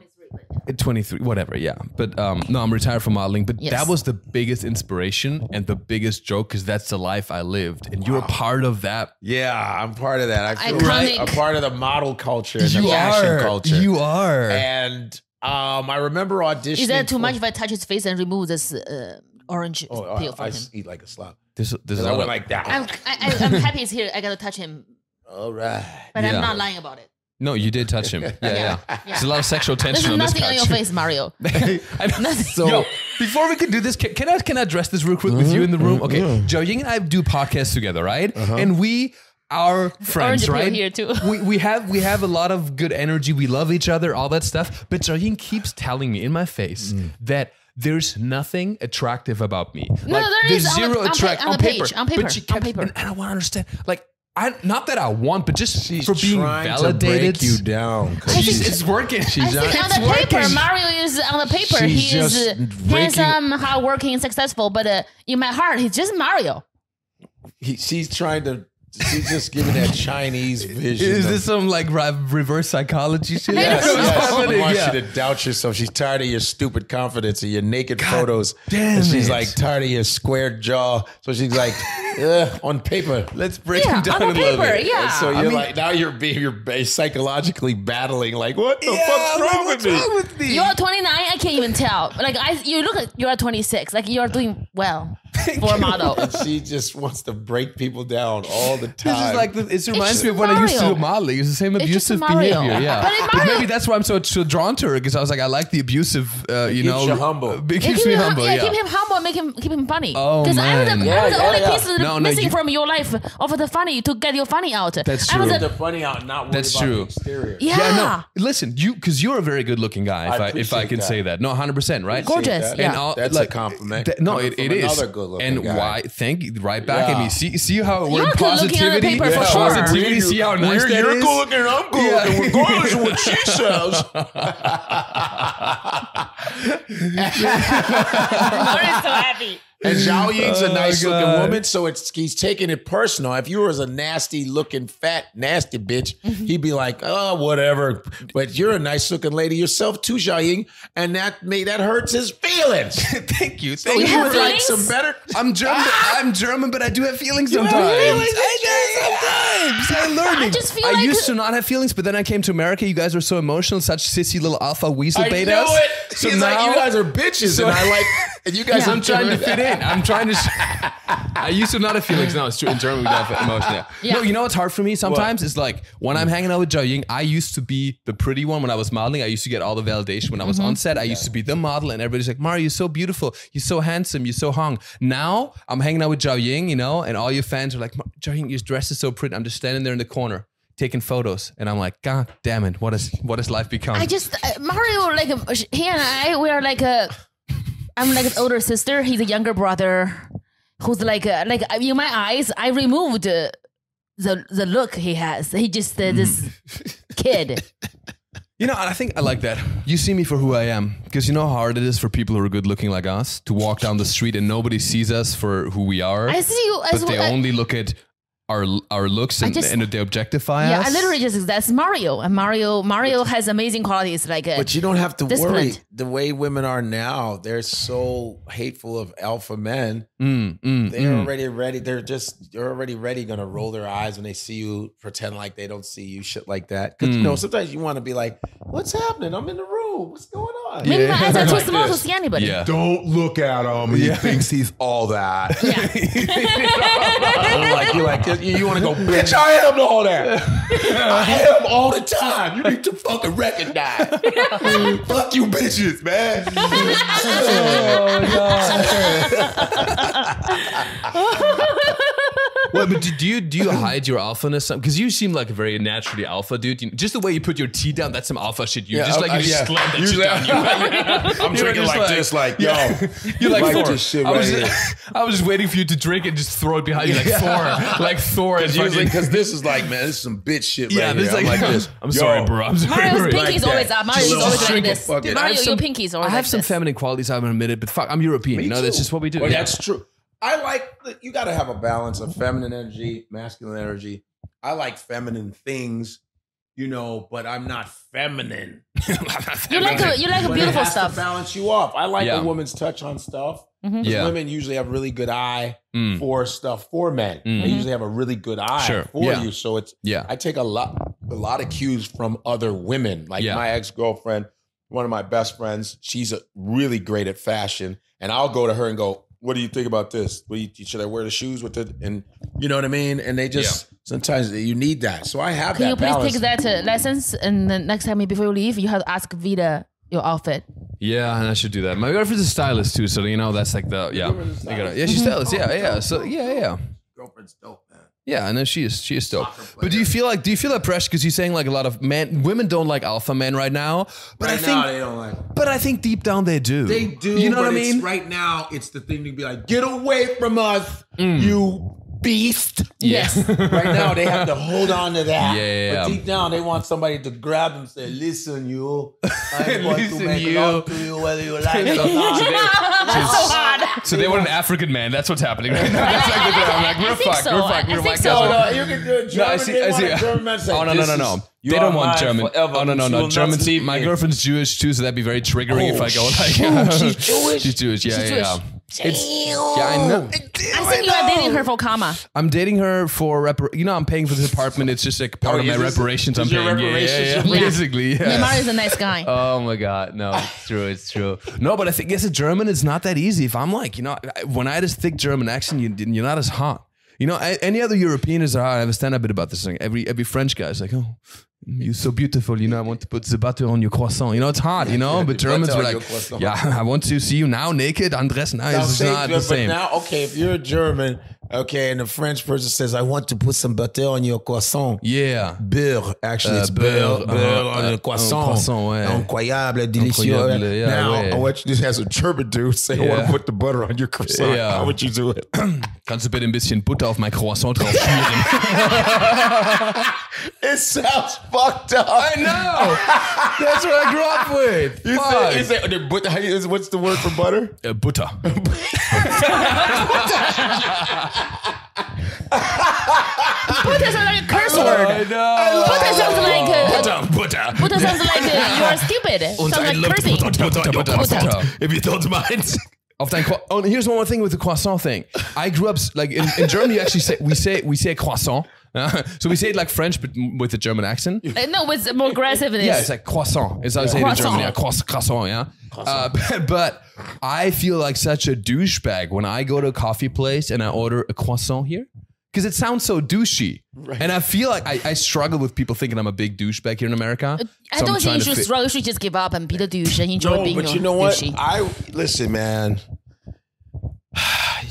twenty-three, whatever, yeah. But um, no, I'm retired from modeling. But yes. that was the biggest inspiration and the biggest joke because that's the life I lived. And wow. you're a part of that. Yeah, I'm part of that. I feel right. I'm part of the model culture and you the fashion are. Culture. You are. And um, I remember auditioning. Is that too for- much if I touch his face and remove this uh, orange oh, peel from I, I him? I eat like a slob. This, this I went of- like that. I'm, I, I'm happy he's here. I got to touch him. All right. But yeah. I'm not lying about it. No, you did touch him. Yeah, yeah. yeah. yeah. There's a lot of sexual tension on this couch. There's nothing on your face, Mario. Nothing. So, yo, before we can do this, can, can I can I address this real quick mm-hmm. with you in the room? Okay, mm-hmm. Jiaoying and I do podcasts together, right? Uh-huh. And we our friends, right? Here too. we we have we have a lot of good energy. We love each other, all that stuff. But Jiaoying keeps telling me in my face mm. that there's nothing attractive about me. No, like, there is zero on, attract on, on, on paper. On paper, but she kept, on paper. And I don't want to understand. Like. I, not that I want, but just she's for being validated. To break you down. She's, it's working. She's on, it's on the working. paper. Mario is on the paper. She's he is handsome, hardworking, successful. But uh, in my heart, he's just Mario. He, she's trying to. She's just giving that Chinese vision. Is this some like reverse psychology shit? Yes, yes. I want yeah. you to doubt yourself. She's tired of your stupid confidence and your naked God photos. Damn and she's it. like tired of your square jaw. So she's like, uh, on paper, let's break yeah, him down on a paper, little bit. Yeah. And so you're I mean, like now you're being you're psychologically battling. Like what the yeah, fuck's wrong, what's with, wrong me? with me? You're twenty-nine. I can't even tell. Like I, you look like you're twenty-six. Like you're doing well. For a model. And she just wants to break people down all the time. This is like the, it reminds me of when Mario. I used to do modeling. It's the same abusive behavior. Yeah, but, but Mario, maybe that's why I'm so, so drawn to her, because I was like, I like the abusive. Uh, you know, you humble. It keeps, it keeps me humble. Yeah, yeah, keep him humble and make him keep him funny. Oh man, I was the, yeah, I was the yeah, only yeah. piece no, missing no, you, from your life of the funny to get your funny out. That's true. I was the, the funny out, not worried that's about true. the exterior. Yeah. yeah no, listen, you because you're a very good looking guy. I if I if I can that. say that, no, one hundred percent, right? Gorgeous. Yeah, that's a compliment. No, it is. And guy. why? Thank you. Right back yeah. at me. See, see how we're positivity. Paper yeah. for sure. Positivity. See how nice we're, that you're is. You're cool looking. And I'm cool yeah. looking. Regardless of what she says. I'm so happy. And Zhaoying's a nice oh, looking God. woman, so it's he's taking it personal. If you were a nasty looking, fat, nasty bitch, he'd be like, oh, whatever. But you're a nice looking lady yourself too, Jiaoying, and that may that hurts his feelings. Thank you. So you would like some better. I'm German. Ah! I'm German, but I do have feelings you sometimes. Have feelings? I do sometimes. I'm learning. I, just feel I like used to not have feelings, but then I came to America. You guys are so emotional, such sissy little alpha weasel betas. I know it. So He's now, like, you guys are bitches, so and I like, and you guys. Yeah, I'm trying to fit in. I'm trying to. Sh- I used to not have feelings. No, it's true. In German, we don't have emotion. Yeah. Yeah. No, you know what's hard for me sometimes is like when I'm hanging out with Jiaoying. I used to be the pretty one when I was modeling. I used to get all the validation when I was mm-hmm. on set. I yeah. used to be the model, and everybody's like, "Mario, you're so beautiful. You're so handsome. You're so hung." Now I'm hanging out with Jiaoying, you know, and all your fans are like, "Jiaoying, your dress is so pretty." I'm just standing there in the corner taking photos, and I'm like, God damn it! What is what has life become? I just uh, Mario, like uh, he and I, we are like a. Uh, I'm like an older sister. He's a younger brother, who's like uh, like in my eyes, I removed uh, the the look he has. He just uh, this mm. kid. You know, I think I like that. You see me for who I am, because you know how hard it is for people who are good looking like us to walk down the street and nobody sees us for who we are. I see you, as but they well, only I, look at our our looks and, just, and they objectify yeah, us. Yeah, I literally just that's Mario, and Mario Mario has amazing qualities like. Uh, but you don't have to disciplined. worry. The way women are now, they're so hateful of alpha men. Mm, mm, they're mm. already ready. They're just they're already ready. Going to roll their eyes when they see you. Pretend like they don't see you. Shit like that. Because mm. you know sometimes you want to be like, what's happening? I'm in the room. What's going on? Maybe yeah. my eyes are too small to see anybody. Yeah. Don't look at him. Yeah. He thinks he's all that. Yeah. like you're like. You, you want to go, bitch, I am all that. I am all the time. You need to fucking recognize. Fuck you bitches, man. Oh, God. Wait, but do you, do you hide your alphaness? Because you seem like a very naturally alpha dude. You, just the way you put your tea down, that's some alpha shit. You yeah, just like, uh, you yeah. slam that shit down. You, I'm drinking like, like this, like, yeah. yo. You're like, like this shit I, right was just, I was just waiting for you to drink and just throw it behind you like, yeah. Thor. Like Thor is usually because this is like, man, this is some bitch shit right yeah, this here. Like, I'm like this. I'm yo, sorry, bro. I'm sorry. Mario's pinky's like always up. Mario's always like this. Dude, Mario, some, your pinky's always I have like some this. feminine qualities I've admitted, but fuck, I'm European. You know, that's just what we do. Well, yeah. That's true. I like, you got to have a balance of feminine energy, masculine energy. I like feminine things, you know, but I'm not feminine. I'm not feminine. You like a, you like a beautiful stuff. To balance you off. I like yeah. a woman's touch on stuff. Mm-hmm. Yeah. Women usually have really good eye mm. for stuff for men. Mm. They usually have a really good eye sure. for yeah. you. So it's yeah. I take a lot a lot of cues from other women. Like yeah. my ex-girlfriend, one of my best friends, she's a, really great at fashion. And I'll go to her and go, what do you think about this? What do you, should I wear the shoes with it? And you know what I mean? And they just yeah. sometimes you need that. So I have Can that Can you please balance. Take that uh, lessons? And the next time before you leave, you have to ask Vida your outfit. Yeah, and I should do that. My girlfriend's a stylist too, so you know that's like the yeah. Yeah, she's stylist. Yeah, yeah. So yeah, yeah. Girlfriend's dope, man. Yeah, I know she is. She is dope. But do you feel like do you feel that pressure? Because you're saying like a lot of men, women don't like alpha men right now. But right I think, now they don't like. Them. But I think deep down they do. They do. You know but what I mean? Right now, it's the thing to be like, get away from us, mm. you beast. Yes. yes. Right now they have to hold on to that. Yeah. But deep down they want somebody to grab them and say, "Listen, you, I'm going Listen, to make love to you whether you like it or not." Today, that's so hard. So they want an African man. That's what's happening right now. That's like the I'm like, we're fucked. So. We're fucked. We're fucked. So. No, you can do a German. No, I see, they I see. Want a German man. Oh, no, no, no, no. They don't want German. Forever, oh, no, no, no. German. See, my girlfriend's Jewish too, so that'd be very triggering oh, if I go like, she's Jewish. She's Jewish. Yeah, she's yeah, Jewish. yeah. It's, yeah, I know. I'm saying you are dating her for karma. I'm dating her for repar. You know, I'm paying for this apartment. It's just like part oh, of my reparations. I'm paying. Reparations yeah, yeah, yeah. yeah. Basically, yeah. Neymar is a nice guy. Oh my God, no, it's true, it's true. No, but I think as a German, it's not that easy. If I'm like, you know, when I had this thick German accent, you, you're not as hot. You know, I, any other Europeans are hot. I have a stand-up bit about this thing. Every every French guy is like, oh. You're so beautiful, you know, I want to put the butter on your croissant. You know, it's hard, you know, yeah, but Germans were like, yeah, I want to see you now naked, undressed. Now it's not the same. But now, okay, if you're a German, okay, and a French person says, I want to put some butter on your croissant. Yeah. Beurre, actually, uh, it's beurre, beurre, beurre uh, on your croissant. Uh, croissant ouais. Incroyable, delicious. Yeah, now, ouais. I want you to, as a German dude, say, yeah. I want to put the butter on your croissant. Yeah. How would you do it? Kannst du bitte ein bisschen Butter auf mein Croissant drauf schmieren? It sounds fucked up. I know. That's what I grew up with. You say, you say, but how you, what's the word for butter? Uh, butter. Butter sounds like a curse word. I know. Butter sounds like a, butter, butter. Butter sounds like a, you are stupid. Sounds I like cursing. Butter, butter, butter, butter, butter. If you don't mind. Of oh, and here's one more thing with the croissant thing. I grew up like in, in Germany. Actually, say, we say we say croissant. So we say it like French, but with a German accent. Uh, no, with more aggressiveness. Yeah, it's like croissant. It's how yeah. say it in Germany. Yeah, croissant, yeah. Croissant. Uh, but I feel like such a douchebag when I go to a coffee place and I order a croissant here. Because it sounds so douchey. Right. And I feel like I, I struggle with people thinking I'm a big douchebag here in America. Uh, I so don't think you should fit. struggle. You should just give up and be the douche and enjoy no, being but you know what? douchey. I, listen, man.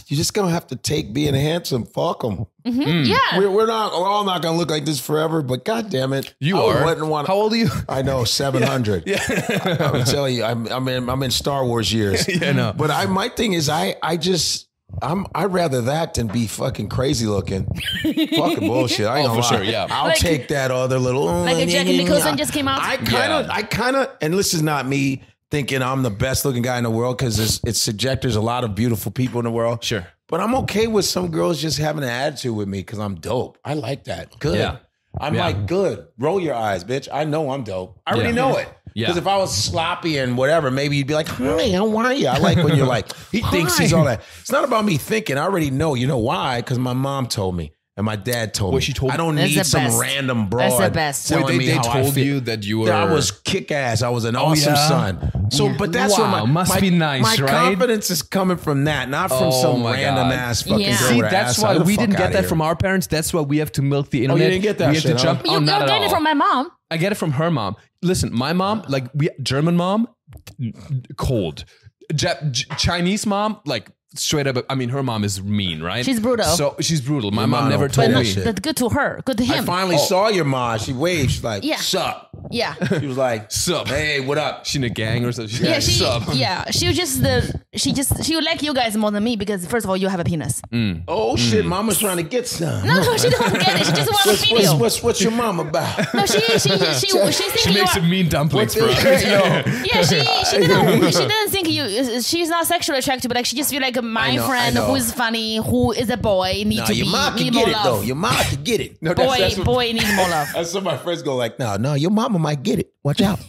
You just gonna have to take being handsome. Fuck them. Mm-hmm. Mm. Yeah, we're, we're not. We're all not gonna look like this forever. But God damn it, you I are. Wouldn't want. How old are you? I know seven hundred. Yeah, yeah. I, I'm telling you, I'm, I'm in. I'm in Star Wars years. yeah, no. But I, my thing is, I, I just. I'm. I'd rather that than be fucking crazy looking. Fucking bullshit. I know oh, for sure. Yeah, I'll like, take that other little. Like a Jack Nicholson just came out. I kind of. Yeah. I kind of. And this is not me thinking I'm the best looking guy in the world because it's, it's subject. There's a lot of beautiful people in the world. Sure. But I'm okay with some girls just having an attitude with me because I'm dope. I like that. Good. Yeah. I'm yeah. like good. Roll your eyes, bitch. I know I'm dope. I already yeah. know it. Because yeah. if I was sloppy and whatever, maybe you'd be like, hi, how are you? I like when you're like, he thinks he's all that. It's not about me thinking. I already know. You know why? Because my mom told me and my dad told well, me. She told I don't me. need some best. random broad That's the best. telling Wait, they, me they how told I feel. you that you were... That I was kick-ass. I was an oh, awesome yeah? son. So, yeah. but that's wow, what my... must my, be nice, my right? My confidence is coming from that, not from oh, some random-ass fucking yeah. girl. See, that's why we didn't get that from our parents. That's why we have to milk the internet. Oh, you didn't get that We have to jump on that at all. You got it from my mom. I get it from her mom. Listen, my mom, like we German mom, cold. Jap, J- Chinese mom, like straight up. I mean, her mom is mean, right? She's brutal. So she's brutal. My mom, mom never told me. Shit. That's good to her. Good to him. I finally oh. saw your mom. She waved. She's like, yeah. sup. Yeah. She was like, sup. Hey, what up? She in a gang or something. She yeah, like, she, sup. Yeah. She was just the. She just she would like you guys more than me because first of all you have a penis. Mm. Oh shit, mm. mama's trying to get some. No, no, she doesn't get it. She just wants a video. What's, what's what's your mom about? No, she she she she, she, she, she makes some mean dumplings, bro. yeah, she she didn't she didn't think you. She's not sexually attracted, but like she just feel like my know, friend who is funny, who is a boy need nah, to your be mom need can more get love. It, though. Your mom can get it. No, boy, that's, that's what, boy needs more love. That's what my friends go like. No, no, your mama might get it. Watch out.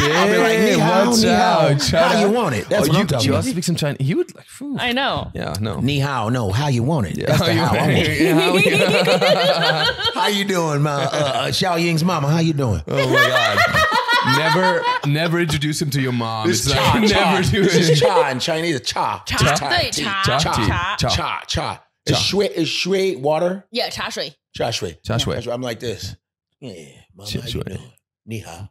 Yeah, I'll be like, ni hao, ni hao. How you want it? That's oh, what you, I'm talking about. You speak some Chinese. He would like, food. I know. Yeah, no. Ni hao, no. How you want it? Yeah. That's how the you how I want it. How you doing, ma? Uh, Xiaoying's mama, how you doing? Oh, my God. Never, never introduce him to your mom. This is cha, like, cha. Never do this it. This is cha in Chinese. Cha. Cha. Cha. Cha. Cha. Cha. Cha. Cha. Is shui, is shui water? Yeah, cha shui. Cha shui. Cha shui. I'm like this. Yeah, mama, how you doing? Ni hao.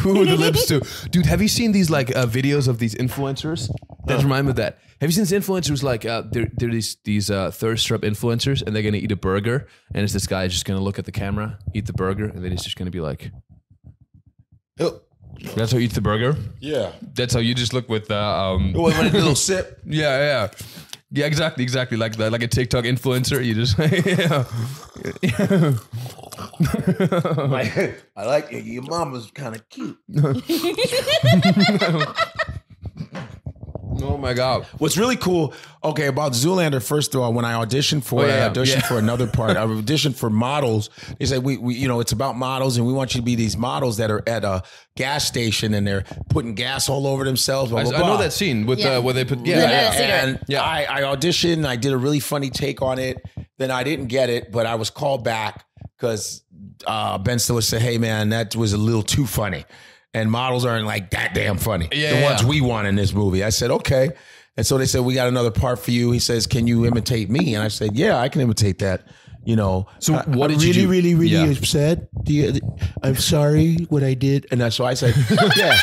Who are the lips to? Dude, have you seen these like uh, videos of these influencers That reminded me of that. Have you seen this influencer who's like, uh, there there are these, these uh, thirst trap influencers and they're going to eat a burger and it's this guy just going to look at the camera, eat the burger, and then he's just going to be like, oh. That's how you eat the burger? Yeah. That's how you just look with... Uh, um, oh, a little sip? Yeah, yeah. Yeah, exactly, exactly. Like the, like a TikTok influencer, you just... yeah. yeah. Like, I like it. Your mama's kind of cute. Oh my God. What's really cool, okay, about Zoolander, first of all, when I auditioned for oh, it, yeah, I auditioned yeah. for another part. I auditioned for models. They said, we, we, you know, it's about models and we want you to be these models that are at a gas station and they're putting gas all over themselves. Blah, blah, blah. I know that scene with yeah. uh, where they put, yeah. yeah, yeah. And yeah. I, I auditioned, I did a really funny take on it. Then I didn't get it, but I was called back because uh, Ben Stiller said, hey man, that was a little too funny. And models aren't like that damn funny. Yeah, the yeah. ones we want in this movie. I said, okay. And so they said, we got another part for you. He says, can you imitate me? And I said, yeah, I can imitate that. You know, so I, what did really, you do? really, really, really yeah. upset. You, I'm sorry what I did. And I, so I said, yeah.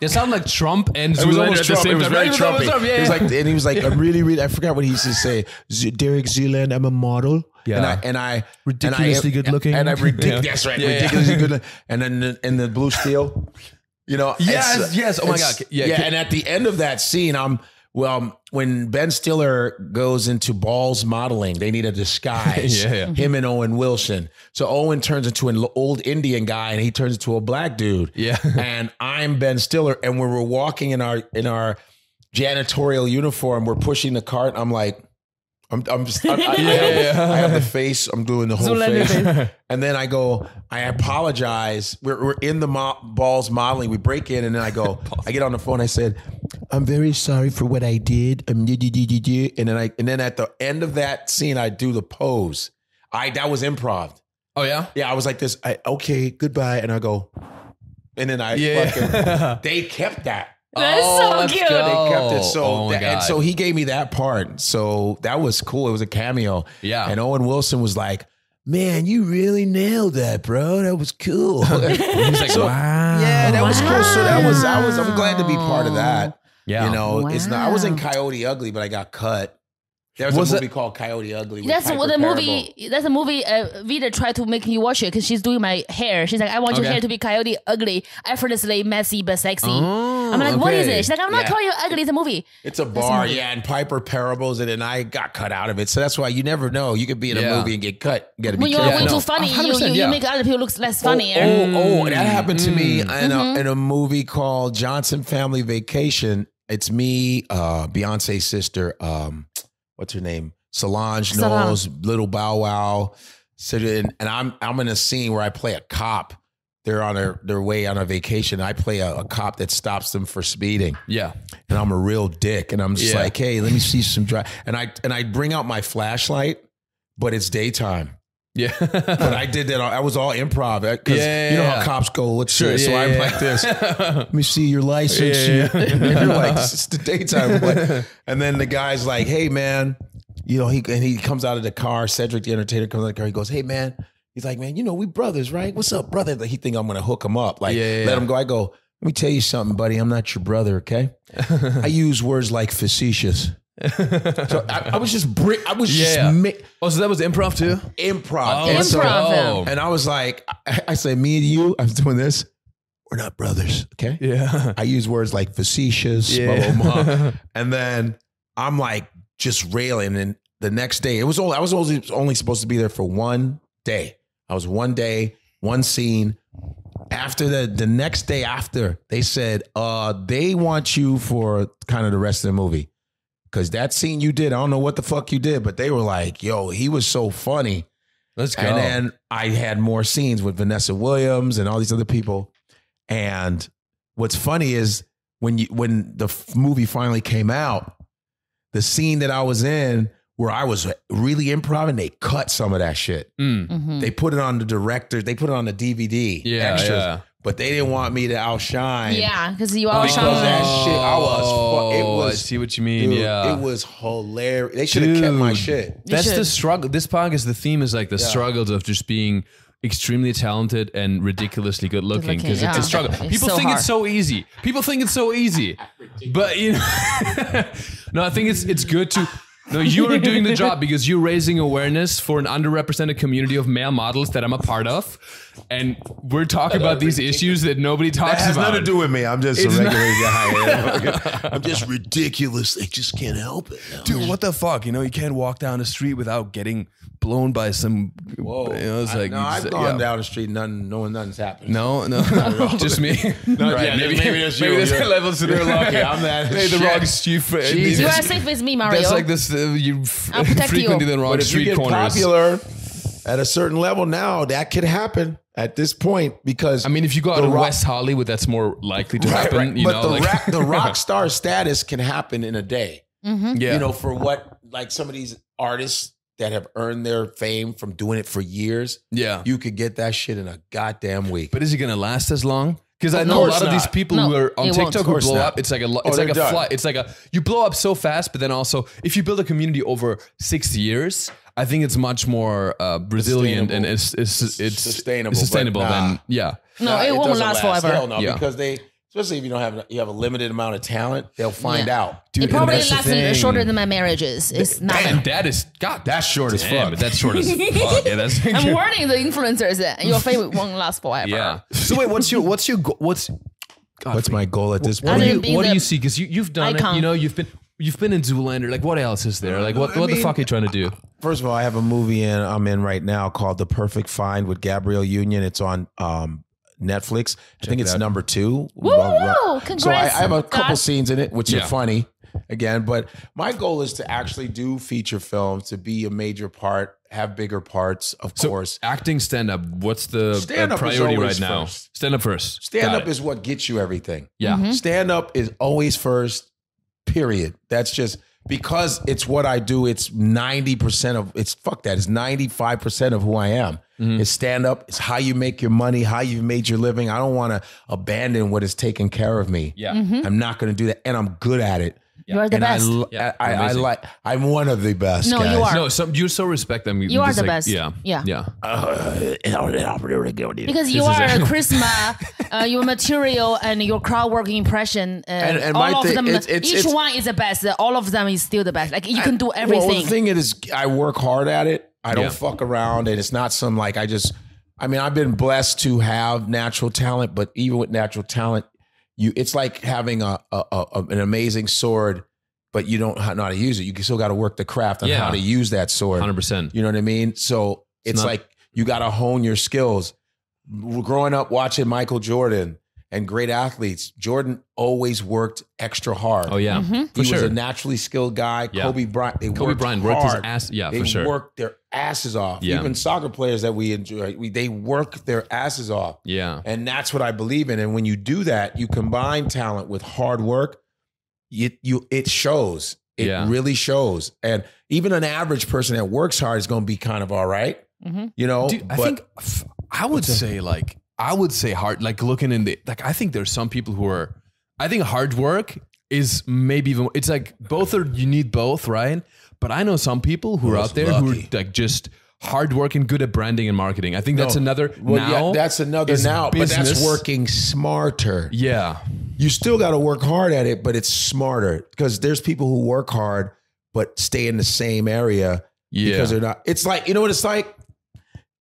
It sounded like Trump and Zoolander at the same time. It was very Trumpy. Trump, yeah. He was like, and he was like, yeah. I'm really, really, I forgot what he used to say. Z- Derek Zealand, I'm a model. Yeah. And I, and I ridiculously and I, good looking. And I ridiculous. Yeah. That's right. Yeah, ridiculously yeah. good looking. And then the, and the blue steel, you know. Yes. Yes. Oh my God. Yeah. yeah. And at the end of that scene, I'm, well, when Ben Stiller goes into balls modeling, they need a disguise, yeah, yeah. him and Owen Wilson. So Owen turns into an old Indian guy and he turns into a black dude. Yeah. And I'm Ben Stiller. And when we're walking in our, in our janitorial uniform, we're pushing the cart. I'm like, I'm, I'm just, I'm, I, yeah, I, have, yeah. I have the face. I'm doing the whole Zoolander face. face. And then I go, I apologize. We're, we're in the mo- balls modeling. We break in and then I go, I get on the phone. I said, I'm very sorry for what I did. And then I, and then at the end of that scene, I do the pose. I, that was improv. Oh yeah. Yeah. I was like this. I, okay, goodbye. And I go, and then I, yeah. fucking, they kept that. That's oh, so cute. Go. They kept it so, oh that, and so he gave me that part. So that was cool. It was a cameo. Yeah. And Owen Wilson was like, man, you really nailed that, bro. That was cool. He's like, so, wow. Yeah, that wow. was cool. So that was, I was, I'm glad to be part of that. Yeah. You know, wow. it's not, I was in Coyote Ugly, but I got cut. There was, was a movie it? called Coyote Ugly. That's what the movie. That's a movie. Uh, Vida tried to make me watch it because she's doing my hair. She's like, I want okay. your hair to be Coyote Ugly, effortlessly messy but sexy. Oh, I'm like, okay. what is it? She's like, I'm not yeah. calling you ugly. It's a movie. It's a bar, a yeah. And Piper Parables, and then I got cut out of it. So that's why you never know. You could be in yeah. a movie and get cut. You gotta be when you're yeah, way no. too funny, you, you, yeah. you make other people look less oh, funnier. Oh, oh, that happened to mm. me in, mm-hmm. a, in a movie called Johnson Family Vacation. It's me, uh, Beyonce's sister. Um, What's her name? Solange Knowles, Little Bow Wow. So, and, and I'm I'm in a scene where I play a cop. They're on their, their way on a vacation. I play a, a cop that stops them for speeding. Yeah. And I'm a real dick. And I'm just yeah. like, hey, let me see some drive. And I and I bring out my flashlight, but it's daytime. Yeah, but I did that. All, I was all improv because yeah, you know yeah. how cops go. Let's sure, see. So yeah, I'm yeah. like this. Let me see your license. Yeah, yeah. And you're like, it's the daytime. Like, and then the guy's like, "Hey man, you know he and he comes out of the car. Cedric the Entertainer comes out of the car. He goes, "Hey man," he's like, "Man, you know we brothers, right? What's up, brother?" He think I'm gonna hook him up. Like yeah, yeah, let him go. I go. Let me tell you something, buddy. I'm not your brother. Okay. I use words like facetious. So I, I was just bri- I was yeah. just mi- oh so that was improv too improv oh, and, improv so, oh. and I was like I, I said me and you I was doing this we're not brothers okay yeah I use words like facetious yeah. blah, blah, blah. And then I'm like just railing and the next day it was only I was only, only supposed to be there for one day I was one day one scene after the the next day after they said uh they want you for kind of the rest of the movie. Because that scene you did, I don't know what the fuck you did, but they were like, yo, he was so funny. Let's go. And then I had more scenes with Vanessa Williams and all these other people. And what's funny is when you when the f- movie finally came out, the scene that I was in where I was really improv, they cut some of that shit. Mm. Mm-hmm. They put it on the director. They put it on the D V D. Yeah, extras. Yeah. But they didn't want me to outshine. Yeah, because you outshine. Because that shit, I was. Fu- it was. I see what you mean. Dude, yeah, it was hilarious. They should have kept my shit. That's the struggle. This podcast, the theme is like the yeah. struggles of just being extremely talented and ridiculously good looking. Because yeah. it's a struggle. People it's so think hard. It's so easy. People think it's so easy. But you know, no, I think it's it's good to. No, you are doing the job because you're raising awareness for an underrepresented community of male models that I'm a part of. And we're talking about these ridiculous issues that nobody talks about. That has about. nothing to do with me. I'm just it's a regular not- guy. I'm just ridiculous. They just can't help it. Dude, what the fuck? You know, you can't walk down the street without getting blown by some... Whoa. You know, it's like, no, I've gone yeah. down the street nothing, knowing nothing's happened. No, no. Just me. No, right, yeah, maybe, maybe that's you. Maybe there's levels to their lucky. I'm that Maybe the wrong street. You are safe with me, Mario. That's like this... Uh, you f- frequently you. the wrong but street if you get corners. Popular at a certain level now, that could happen at this point because I mean, if you go out to rock- West Hollywood, that's more likely to right, happen. Right. You but know, the, like- rock, the rock star status can happen in a day. Mm-hmm. Yeah. You know, for what like some of these artists that have earned their fame from doing it for years. Yeah, you could get that shit in a goddamn week. But is it gonna last as long? Because I know a lot not. of these people no, who are on TikTok who blow not. up. It's like a, it's oh, like a fly, it's like a, you blow up so fast, but then also if you build a community over six years, I think it's much more uh, resilient and it's it's it's, it's sustainable. It's sustainable nah. than yeah. No, nah, it, it won't last, last forever. Hell no, yeah. Because they, especially if you don't have you have a limited amount of talent, they'll find yeah. out. Dude, it probably lasts shorter than my marriages. It's Th- not. Damn, that. that is God. That's short damn, as fuck. But that's short as fuck. Yeah, that's. I'm warning the influencers that your fame won't last forever. Yeah. So wait, what's your what's your go- what's God, what's my goal at this point? What do you, what do you see? Because you you've done icon. it. You know you've been you've been in Zoolander. Like what else is there? Like what I what mean, the fuck are you trying to do? First of all, I have a movie in I'm in right now called The Perfect Find with Gabrielle Union. It's on. Um, Netflix. Check I think it's out. number two. Woo, well, congrats. So I, I have a couple God. scenes in it, which yeah. are funny again, but my goal is to actually do feature films, to be a major part, have bigger parts, of so course. Acting, stand-up, what's the stand-up priority right now? First. Stand-up first. Stand-up is what gets you everything. Yeah. Mm-hmm. Stand-up is always first, period. That's just because it's what I do. It's ninety percent of, it's fuck that, it's ninety-five percent of who I am. Mm-hmm. It's stand up. It's how you make your money, how you've made your living. I don't want to abandon what is taking care of me. Yeah, mm-hmm. I'm not going to do that, and I'm good at it. Yeah. You are the and best. I, yeah, I, I, I like. I'm one of the best. No, guys. you are. No, some you so respect them. You, you are the like, best. Yeah, yeah, yeah. Uh, because you are a charisma, uh, your material, and your crowd work impression. Uh, and, and all of thing, them, it's, it's, each it's, one is the best. All of them is still the best. Like you I, can do everything. Well, the thing is, I work hard at it. I don't yeah. fuck around, and it's not some like I just. I mean, I've been blessed to have natural talent, but even with natural talent, you it's like having a, a, a an amazing sword, but you don't know how to use it. You still got to work the craft on yeah. how to use that sword. one hundred percent You know what I mean? So it's, it's not- like you got to hone your skills. Growing up watching Michael Jordan and great athletes, Jordan always worked extra hard. Oh yeah, mm-hmm. he for was sure. a naturally skilled guy. Yeah. Kobe Bryant, they Kobe worked Bryant hard. worked his ass. Yeah, they for sure. worked their asses off. Yeah. Even soccer players that we enjoy, we, they work their asses off. Yeah, and that's what I believe in. And when you do that, you combine talent with hard work. You, you, it shows. It yeah. really shows. And even an average person that works hard is going to be kind of all right. Mm-hmm. You know, Dude, but I think I would say like. I would say hard, like looking in the, like, I think there's some people who are, I think hard work is maybe even, it's like both are, you need both, right? But I know some people who are out there lucky. who are like just hard work and good at branding and marketing. I think no. that's another well, now. Yeah, that's another now, business. But that's working smarter. Yeah. You still got to work hard at it, but it's smarter because there's people who work hard, but stay in the same area yeah. because they're not, it's like, you know what it's like?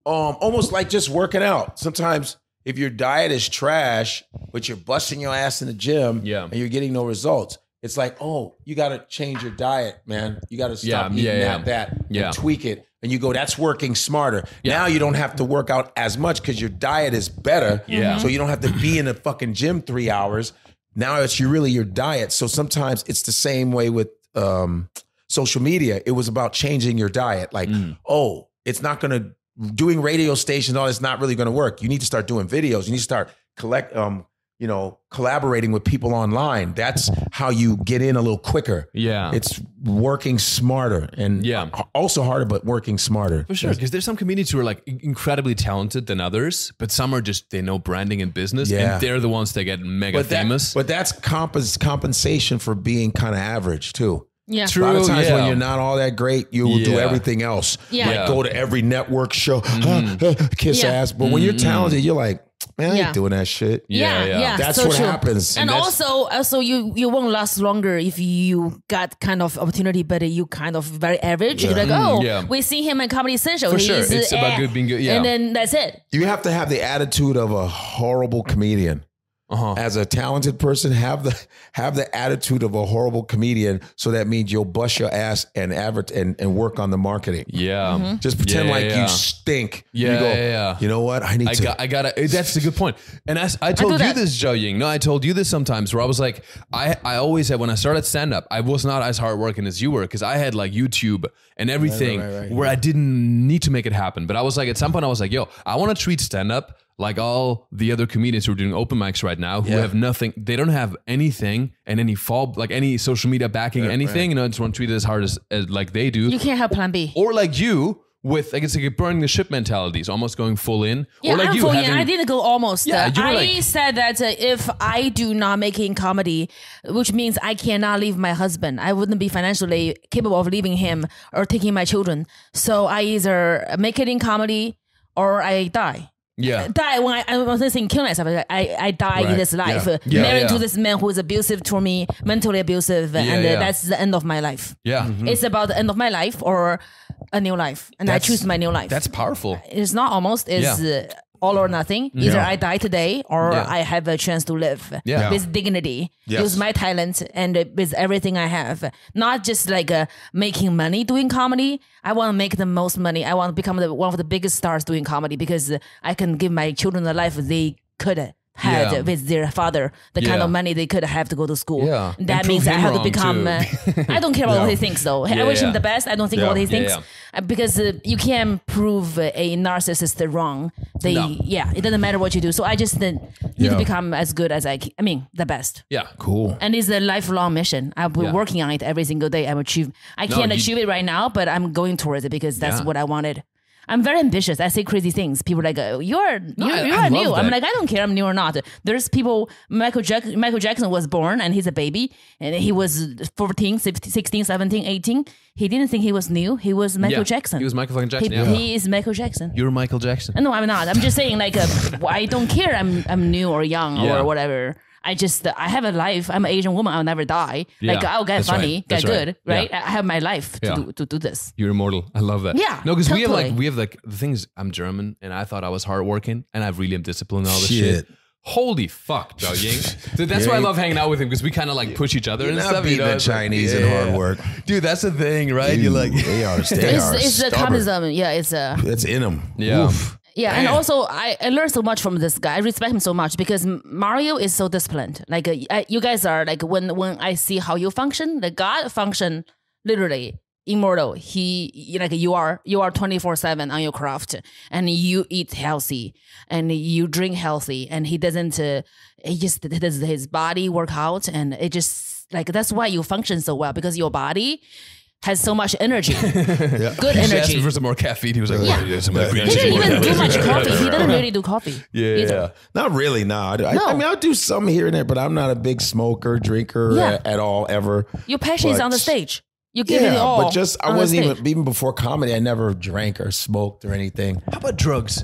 Um, almost like just working out. Sometimes, if your diet is trash, but you're busting your ass in the gym yeah. and you're getting no results, it's like, oh, you got to change your diet, man. You got to stop yeah, eating yeah, yeah. that, that yeah. and tweak it. And you go, that's working smarter. Yeah. Now you don't have to work out as much because your diet is better. Yeah. So you don't have to be in a fucking gym three hours. Now it's you really your diet. So sometimes it's the same way with um, social media. It was about changing your diet. Like, mm. oh, it's not going to, doing radio stations, all that's not really going to work. You need to start doing videos. You need to start collect, um, you know, collaborating with people online. That's how you get in a little quicker. Yeah, it's working smarter and yeah. also harder, but working smarter for sure. Because there's some comedians who are like incredibly talented than others, but some are just they know branding and business, yeah. and they're the ones that get mega but that, famous. But that's comp- compensation for being kind of average too. Yeah. True, a lot of times yeah. when you're not all that great, you will yeah. do everything else. Yeah. Like yeah. go to every network show, mm. kiss yeah. ass. But mm. when you're talented, you're like, man, I yeah. ain't doing that shit. Yeah, yeah. yeah. yeah. That's so what true. happens. And, and also, also you, you won't last longer if you got kind of opportunity, but you kind of very average. Yeah. You're like, oh, mm, yeah. we see him in Comedy Central. For He's sure. It's a, about good being good. Yeah. And then that's it. You have to have the attitude of a horrible comedian. Uh-huh. As a talented person, have the have the attitude of a horrible comedian. So that means you'll bust your ass and advert and, and work on the marketing. Yeah, mm-hmm. just pretend yeah, like yeah. you stink. Yeah, you go, yeah, yeah. You know what? I need I to. Got, I gotta. That's a good point. And I, I told I you that. this, Jiaoying. No, I told you this sometimes where I was like, I I always said when I started stand up, I was not as hardworking as you were because I had like YouTube and everything right, right, right, right, where yeah. I didn't need to make it happen. But I was like, at some point, I was like, yo, I want to treat stand up like all the other comedians who are doing open mics right now, who yeah. have nothing, they don't have anything and any fall, like any social media backing, right, anything, right. you know, I just want to treat it as hard as, as like they do. You can't have plan B. Or like you with, I guess, like burning the ship mentalities, almost going full in. Yeah, or like I'm you full having, in. I didn't go almost. Yeah, uh, I like, said that uh, if I do not make it in comedy, which means I cannot leave my husband, I wouldn't be financially capable of leaving him or taking my children. So I either make it in comedy or I die. Yeah, die when I, I was saying kill myself. I I, I died right. in this life, yeah. Yeah. married yeah. to this man who is abusive to me, mentally abusive, yeah, and yeah. that's the end of my life. Yeah, mm-hmm. It's about the end of my life or a new life, and that's, I choose my new life. That's powerful. It's not almost. It's yeah. all or nothing. Either yeah. I die today or yeah. I have a chance to live yeah. with dignity, yes. use my talent, and with everything I have. Not just like uh, making money doing comedy. I want to make the most money. I want to become the, one of the biggest stars doing comedy because I can give my children the life they could had yeah. with their father, the yeah. kind of money they could have to go to school. Yeah. That and means I have to become, uh, I don't care about yeah. what he thinks though. Yeah, I wish yeah. him the best. I don't think yeah. about what he thinks yeah, yeah. because uh, you can't prove a narcissist wrong. They, no. Yeah, it doesn't matter what you do. So I just uh, need yeah. to become as good as I can. I mean, the best. Yeah, cool. And it's a lifelong mission. I've been yeah. working on it every single day. I'm achieve. I no, can't you, achieve it right now, but I'm going towards it because that's yeah. what I wanted. I'm very ambitious. I say crazy things. People are like, oh, you're no, you're, I, you're I new. That. I'm like, I don't care. I'm new or not. There's people, Michael, Jack- Michael Jackson was born and he's a baby. And he was fourteen, sixteen, seventeen, eighteen. He didn't think he was new. He was Michael yeah, Jackson. He was Michael fucking Jackson. He, yeah. he is Michael Jackson. You're Michael Jackson. No, I'm not. I'm just saying like, uh, I don't care. I'm I'm new or young yeah. or whatever. I just, uh, I have a life. I'm an Asian woman. I'll never die. Yeah. Like, I'll get That's funny, right. get That's good, right? right? Yeah. I have my life to, yeah. do, to do this. You're immortal. I love that. Yeah. No, because totally. we have like, we have like, the thing is, I'm German and I thought I was hardworking and I really am disciplined and all this shit. shit. Holy fuck, Jiaoying. Dude, that's yeah. why I love hanging out with him because we kind of like push each other You're and not stuff. Beating you know, the Chinese and like, yeah. hard work, dude. That's the thing, right? You like they are, they it's, are it's the communism. Yeah, it's a. Uh, it's in them. Yeah. Oof. Yeah, Damn. and also I, I learned so much from this guy. I respect him so much because Mario is so disciplined. Like uh, I, you guys are like when when I see how you function, the God function literally immortal. He like you are you are twenty-four seven on your craft, and you eat healthy and you drink healthy, and he doesn't. Uh, he just does his body work out, and it just like that's why you function so well because your body has so much energy. yeah. Good energy. She asked me for some more caffeine. He was like, yeah. well, some yeah. green he didn't even do much coffee. He didn't really do coffee. Yeah. yeah. Not really, nah. I, no. I mean, I'll do some here and there, but I'm not a big smoker, drinker yeah. at, at all, ever. Your passion but, is on the stage. You give yeah, it all. But just, I wasn't even, even before comedy, I never drank or smoked or anything. How about drugs?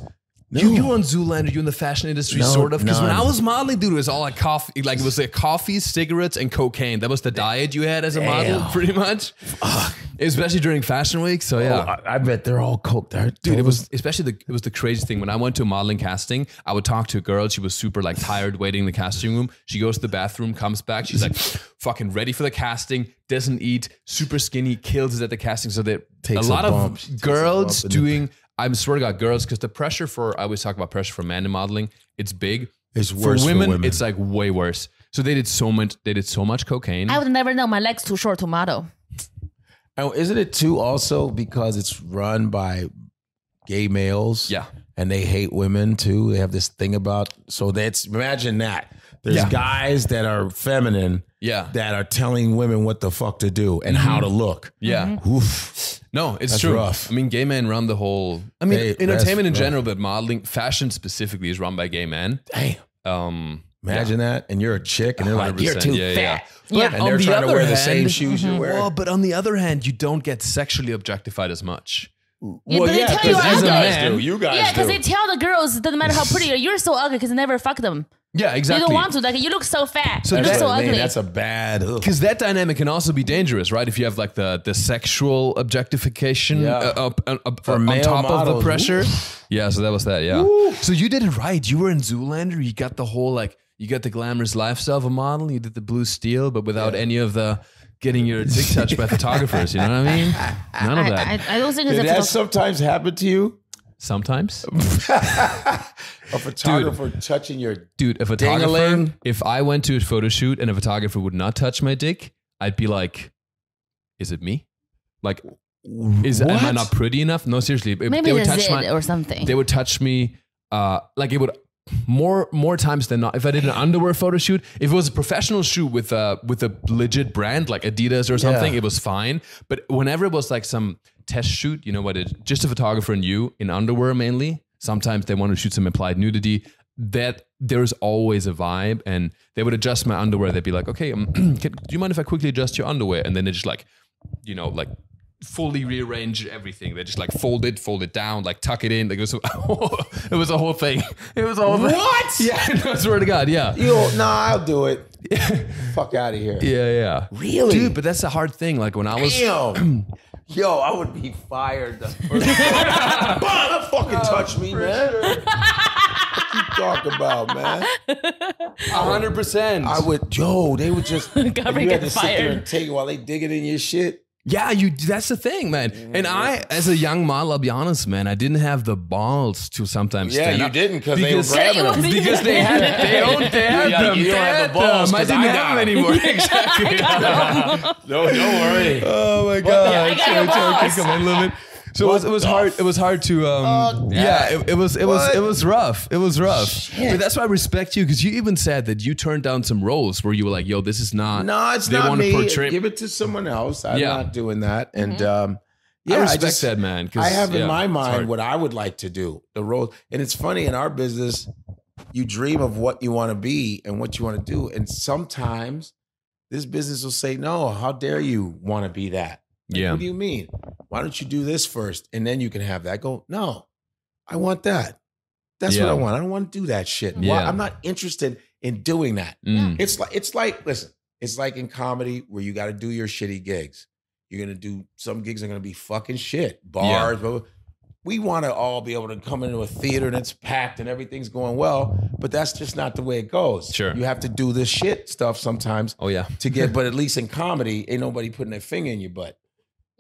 No. You you on Zoolander, you in the fashion industry, no, sort of. Because when I was modeling, dude, it was all like coffee, like it was like coffee, cigarettes, and cocaine. That was the diet you had as a Damn. model, pretty much. Ugh. Especially during fashion week. So yeah, oh, I, I bet they're all coked out, dude. It was especially the it was the crazy thing when I went to modeling casting. I would talk to a girl. She was super like tired, waiting in the casting room. She goes to the bathroom, comes back. She's like, fucking ready for the casting. Doesn't eat, super skinny, kills it at the casting. So that a lot a of girls doing. I swear to God, girls, because the pressure for, I always talk about pressure for men in modeling, it's big. It's worse for women, for women. It's like way worse. So they did so much, they did so much cocaine. I would never know. My leg's too short to model. Oh, isn't it too also because it's run by gay males? Yeah. And they hate women too. They have this thing about, so that's, imagine that. There's yeah. guys that are feminine yeah. that are telling women what the fuck to do and mm-hmm. how to look. Yeah. Mm-hmm. Oof. No, it's that's true. Rough. I mean, gay men run the whole, I mean, they, entertainment in rough. general, but modeling, fashion specifically is run by gay men. Damn. Um, Imagine yeah. that. And you're a chick and they're like, you're too yeah, fat. Yeah. But, and they're the trying to wear hand, the same shoes mm-hmm. you wear. Well, but on the other hand, you don't get sexually objectified as much. Well, yeah, but they yeah, tell you as ugly. A man, do. You guys yeah, because they tell the girls, it doesn't matter how pretty you are, you're so ugly because they never fuck them. Yeah, exactly. They don't want to. Like, you look so fat. So you look so ugly. Man, that's a bad. Because that dynamic can also be dangerous, right? If you have like the the sexual objectification yeah. uh, uh, uh, uh, for on male top models. Of the pressure. Ooh. Yeah, so that was that. Yeah. Ooh. So you did it right. You were in Zoolander. You got the whole like you got the glamorous lifestyle of a model. You did the blue steel, but without yeah. any of the. Getting your dick touched by photographers, you know what I mean? None of that. I, I, I don't think it's did that sometimes happen to you? Sometimes. A photographer dude, touching your dude. A photographer. Ding-a-ling. If I went to a photo shoot and a photographer would not touch my dick, I'd be like, "Is it me? Like, is what? Am I not pretty enough? No, seriously. Maybe they would touch it my, or something. They would touch me. Uh, like it would." More more times than not, if I did an underwear photo shoot, if it was a professional shoot with a with a legit brand like Adidas or something, yeah. it was fine. But whenever it was like some test shoot, you know what? It, just a photographer and you in underwear mainly. Sometimes they want to shoot some implied nudity. That there's always a vibe, and they would adjust my underwear. They'd be like, "Okay, um, can, do you mind if I quickly adjust your underwear?" And then they just like, you know, like. Fully rearrange everything. They just like fold it, fold it down, like tuck it in. Like it was, a, it was a whole thing. It was all what? Thing. Yeah, no, I swear to God, yeah. You nah, I'll do it. Fuck out of here. Yeah, yeah. Really, dude. But that's the hard thing. Like when I was, damn. Yo, I would be fired. The first that fucking oh, touch me, man. Sure. What you talk about, man? A hundred percent. I would. Yo, they would just. You had to sit there and take it while they dig it in your shit. Yeah, you. That's the thing, man. Mm, and yeah. I, as a young model, I'll be honest, man, I didn't have the balls to sometimes yeah, stand up. Yeah, you didn't because they were grabbing them. Because they had they owned they had yeah, them. You they don't have the balls I didn't I have them anymore. Exactly. No, don't worry. Oh, my God. Yeah, I got so, I love it. So what it was, it was hard. It was hard to. Um, oh, yeah, it, it was. It what? was. It was rough. It was rough. Shit. But that's why I respect you because you even said that you turned down some roles where you were like, "Yo, this is not. No, it's they not want me. To portray- Give it to someone else. I'm yeah. not doing that." And mm-hmm. um, yeah, I respect I just, that, man. I have yeah, in my mind what I would like to do. The roles, and it's funny in our business, you dream of what you want to be and what you want to do, and sometimes this business will say, "No, how dare you want to be that." Like, yeah. What do you mean? Why don't you do this first and then you can have that? I go, no, I want that. That's yeah. what I want. I don't want to do that shit. Yeah. Why? I'm not interested in doing that. Mm. It's like, it's like, listen, it's like in comedy where you got to do your shitty gigs. You're going to do some gigs are going to be fucking shit. Bars, yeah. blah, blah. We want to all be able to come into a theater and it's packed and everything's going well, but that's just not the way it goes. Sure. You have to do this shit stuff sometimes. Oh, yeah. To get, but at least in comedy, ain't nobody putting their finger in your butt.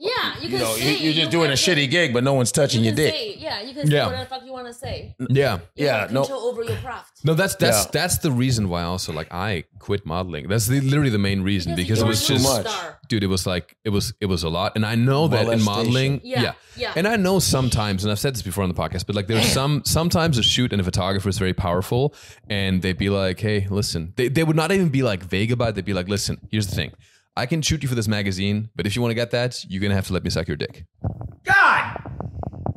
Yeah, you, you can know, say you're just you doing a say, shitty gig, but no one's touching you your dick. Say, yeah, you can say yeah. whatever the fuck you want to say. Yeah, you yeah, no control over your craft. No, that's that's yeah. that's the reason why also like I quit modeling. That's the, literally the main reason because, because it was just star. Dude, it was like it was it was a lot, and I know that in modeling, yeah, yeah, yeah, and I know sometimes, and I've said this before on the podcast, but like there's some sometimes a shoot and a photographer is very powerful, and they'd be like, hey, listen, they they would not even be like vague about it. They'd be like, listen, here's the thing. I can shoot you for this magazine, but if you want to get that, you're going to have to let me suck your dick. God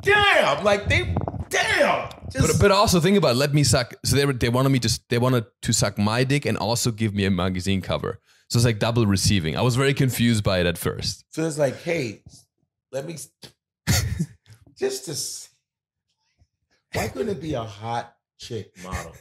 damn. Like they, damn. Just but, but also think about it, let me suck. So they were, they wanted me to, they wanted to suck my dick and also give me a magazine cover. So it's like double receiving. I was very confused by it at first. So it's like, hey, let me, just to, see, why couldn't it be a hot chick model?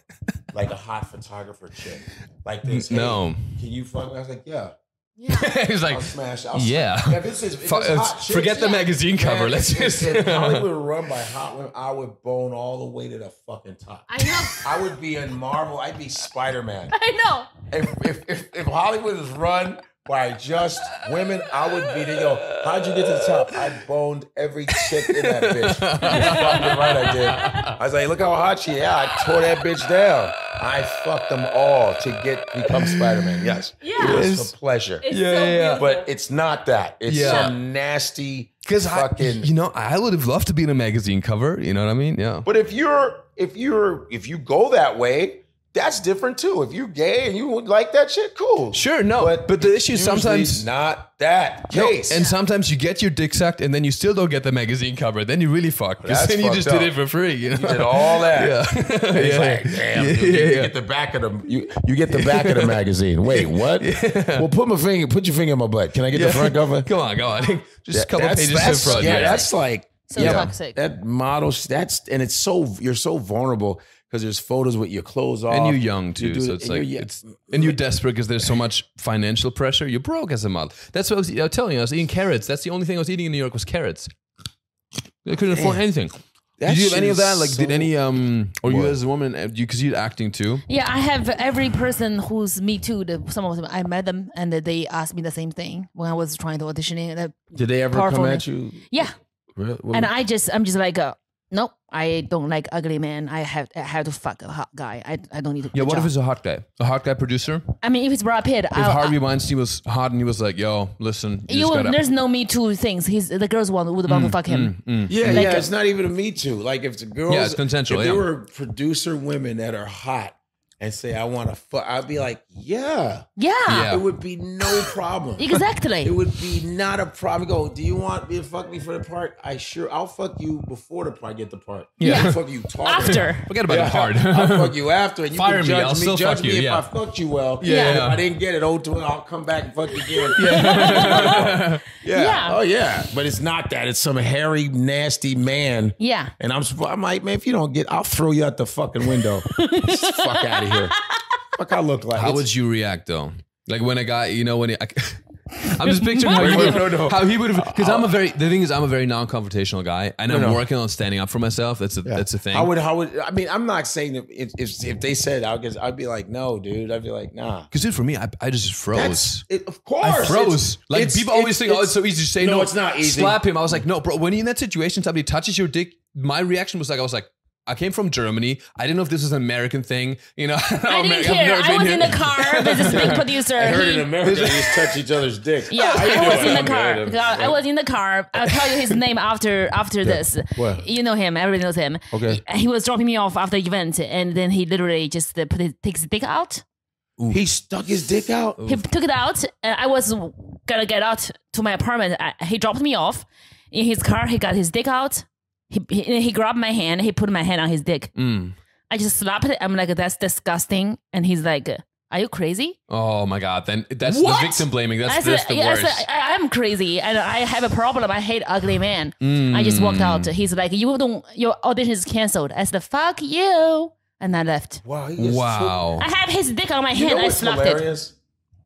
Like a hot photographer chick like this. Hey, no. Can you fuck me? I was like, yeah. Yeah. He's like, I'll smash, I'll yeah. Smash. Yeah this is, F- it's forget shit, the yeah. magazine cover. Man, let's just. Hollywood run by hot women. I would bone all the way to the fucking top. I know. I would be in Marvel. I'd be Spider-Man. I know. If if, if if Hollywood is run by just women, I would be the yo. How'd you get to the top? I boned every chick in that bitch. You're fucking right, I did. I was like, look how hot she is. Yeah, I tore that bitch down. I fucked them all to get become Spider-Man. Yes. yes. It was a pleasure. It's yeah, so yeah. But it's not that. It's yeah. some nasty fucking I, you know, I would have loved to be in a magazine cover. You know what I mean? Yeah. But if you're if you're if you go that way, that's different too. If you're gay and you would like that shit, cool. Sure, no. But, but the issue is sometimes not that case. No, and sometimes you get your dick sucked and then you still don't get the magazine cover. Then you really fuck. Because then you just up. Did it for free. You know? You did all that. Yeah. It's yeah. like, damn, yeah, dude, yeah, you yeah. get the back of the you, you get the back of the magazine. Wait, what? Yeah. Well, put my finger, put your finger in my butt. Can I get yeah. the front cover? Come on, go on. Just yeah, a couple pages in front. Yeah, yeah, that's like So yeah, toxic. That model, that's, and it's so, you're so vulnerable because there's photos with your clothes off. And you're young too. You're so it's like, it's, and you're desperate because there's so much financial pressure. You're broke as a model. That's what I was, I was telling you. I was eating carrots. That's the only thing I was eating in New York was carrots. I couldn't afford anything. That did you have any of that? Like, so did any, um, or what? You as a woman, because you, you're acting too? Yeah, I have every person who's Me Too. The, some of them, I met them and they asked me the same thing when I was trying to audition. That did they ever come at you? Yeah. Really? And I just, I'm just like, uh, nope, I don't like ugly men. I have I have to fuck a hot guy. I, I don't need to. Yeah, what job. If it's a hot guy? A hot guy producer? I mean, if it's Brad Pitt. If I'll, Harvey Weinstein was hot and he was like, yo, listen. You you will, there's no Me Too things. He's The girls want, would want mm, to fuck him. Mm, mm. Yeah, like, yeah, it's not even a Me Too. Like if the girls, yeah, it's consensual, if there yeah. were producer women that are hot and say, I want to fuck, I'd be like, yeah. yeah. Yeah. It would be no problem. Exactly. It would be not a problem. Go, do you want me to fuck me for the part? I sure, I'll fuck you before the part, I get the part. Yeah. yeah. I'll fuck you talking. After. Forget about yeah, the part. I'll fuck you after. And you Fire can judge me. I'll me, still judge fuck me you. If yeah. I fucked you well. Yeah. yeah. And if I didn't get it, oh, I'll come back and fuck you again. yeah. yeah. yeah. Oh, yeah. But it's not that. It's some hairy, nasty man. Yeah. And I'm, I'm like, man, if you don't get, I'll throw you out the fucking window. Just fuck out of here. Here. Fuck I look like. How it's, would you react though? Like when a guy, you know, when he, I, I'm just picturing how, no, no, no. how he would have. Because I'm a very. The thing is, I'm a very non-confrontational guy, and no, I'm no. working on standing up for myself. That's a yeah. that's a thing. I would. How would? I mean, I'm not saying that if if, if they said, I'll guess, I'd be like, no, dude. I'd be like, nah. Because dude, for me, I, I just froze. It, of course, I froze. It's, like it's, people it's, always it's, think, oh, it's so easy to say no. No, it's not easy. Slap him. I was like, no, bro. When you're in that situation, somebody touches your dick. My reaction was like, I was like. I came from Germany. I didn't know if this was an American thing. You know, I didn't care. I was here. In the car with this big producer. I heard he, in America, they just touch each other's dicks. Yeah, I, I was in the car. Him. I was in the car. I'll tell you his name after after yeah. this. What? You know him. Everybody knows him. Okay. He, he was dropping me off after the event, and then he literally just put his, takes his dick out. Ooh. He stuck his dick out? He Oof. took it out, and I was going to get out to my apartment. I, he dropped me off. In his car, he got his dick out. He, he he grabbed my hand. He put my hand on his dick. Mm. I just slapped it. I'm like, that's disgusting. And he's like, are you crazy? Oh my God. Then that's what? The victim blaming. That's, I said, that's the yeah, worst. I said, I, I'm crazy and I have a problem. I hate ugly men. Mm. I just walked out. He's like, you don't. Your audition is canceled. I said, fuck you. And I left. Wow. Wow. So, I had his dick on my hand. You know I slapped hilarious? It.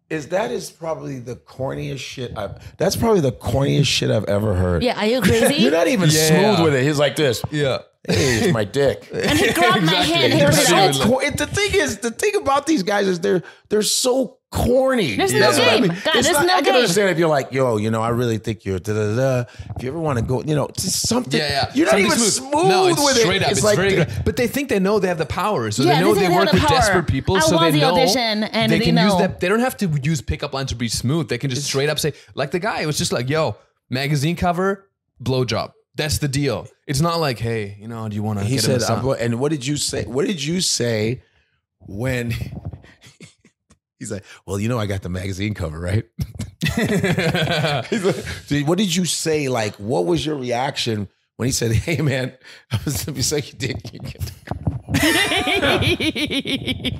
Is that is probably the corniest shit I've... That's probably the corniest shit I've ever heard. Yeah, are you crazy? You're not even yeah. smooth with it. He's like this. Yeah. Hey, it's my dick. And he grabbed exactly. my hand. He was so like... The thing is, the thing about these guys is they're they're so corny. There's no game. I mean. God, there's not, no I can game. Understand if you're like, yo, you know, I really think you're da-da-da. If you ever want to go, you know, just something. Yeah, yeah. You're not something even smooth, smooth no, it's with straight it. Up. It's, it's like very good. But they think they know they have the power. So yeah, they know they, they work the with power. Desperate people. I so they the know and they, they can know. Use that. They don't have to use pickup lines to be smooth. They can just straight up say, like the guy, it was just like, yo, magazine cover, blowjob. That's the deal. It's not like, hey, you know, do you want to get said, him a and what did you say? What did you say when... He's like, well, you know, I got the magazine cover, right? He's like, so what did you say? Like, what was your reaction when he said, hey, man, I was going to be such a dick.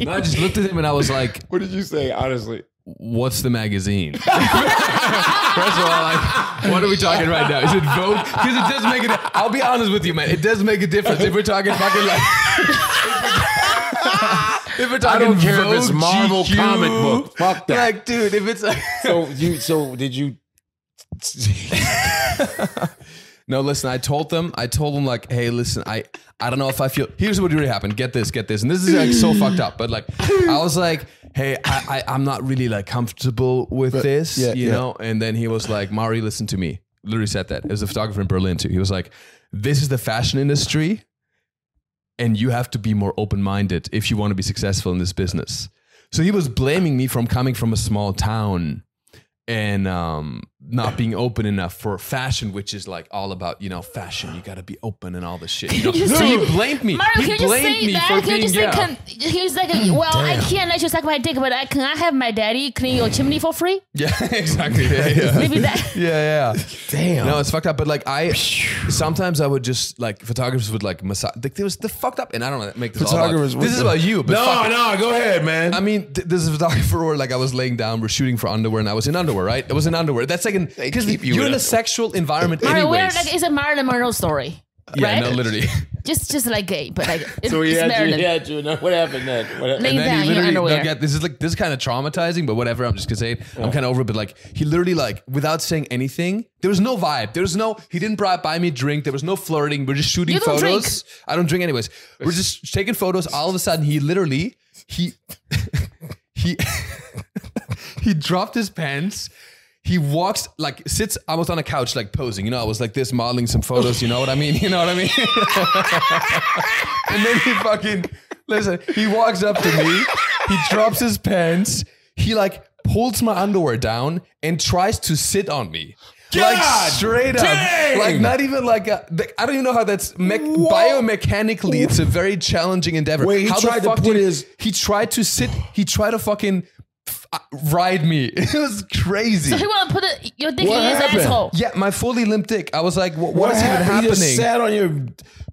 No, I just looked at him and I was like, what did you say, honestly? What's the magazine? First of all, like, what are we talking right now? Is it Vogue? Because it does make a difference. I'll be honest with you, man. It does make a difference if we're talking fucking like... If we're talking I don't care Vogue, if it's Marvel G Q. Comic book. Fuck that. Like, dude, if it's... Like so, you, so, did you... No, listen, I told them, I told them, like, hey, listen, I, I don't know if I feel... Here's what really happened. Get this, get this. And this is, like, so fucked up. But, like, I was like, hey, I, I, I'm not really, like, comfortable with but, this, yeah, you yeah. know? And then he was like, Mari, listen to me. Literally said that. It was a photographer in Berlin, too. He was like, this is the fashion industry... And you have to be more open-minded if you want to be successful in this business. So he was blaming me from coming from a small town and um, not being open enough for fashion, which is like all about, you know, fashion. You got to be open and all this shit. You know? You no, say, he blamed me. Mario, he blamed me that? For being gay. Yeah. He was like, well, damn. I can't let you suck my dick, but I, can I have my daddy clean your chimney for free? Yeah, exactly. Yeah, yeah. Maybe that. Yeah, yeah. Damn. No, it's fucked up. But like I, sometimes I would just like, photographers would like massage. Like there was the fucked up, and I don't know, make this photographers all about. This is about you. But no, no, go ahead, man. I mean, th- this is a photographer where like I was laying down, we're shooting for underwear and I was in underwear, right? I was in underwear. That's like second, because you're in a sexual environment. Mario, anyways. We're like, it's a Marilyn Monroe story. Yeah, right? No, literally. Just just like gay, but like it's, so he it's had you, he had you. No, what happened then? What happened? And then he literally, no, yeah, this is like this is kind of traumatizing, but whatever. I'm just gonna say it. Yeah. I'm kind of over it, but like he literally like without saying anything, there was no vibe. There was no. He didn't buy me a drink. There was no flirting. We're just shooting you don't photos. Drink. I don't drink anyways. We're just taking photos. All of a sudden, he literally he he he dropped his pants. He walks, like, sits, I was on a couch, like, posing. You know, I was like this, modeling some photos. You know what I mean? You know what I mean? And then he fucking, listen, he walks up to me. He drops his pants. He, like, pulls my underwear down and tries to sit on me. God, like, straight dang. Up. Like, not even like, a, like, I don't even know how that's, me- biomechanically, it's a very challenging endeavor. Wait, he how tried the fuck to put did, his... He tried to sit, he tried to fucking... Uh, ride me. It was crazy. So he wanted to put a, your dick what in his happened? Asshole. Yeah, my fully limp dick. I was like, what, what, what is happened? Even happening? You just sat on your...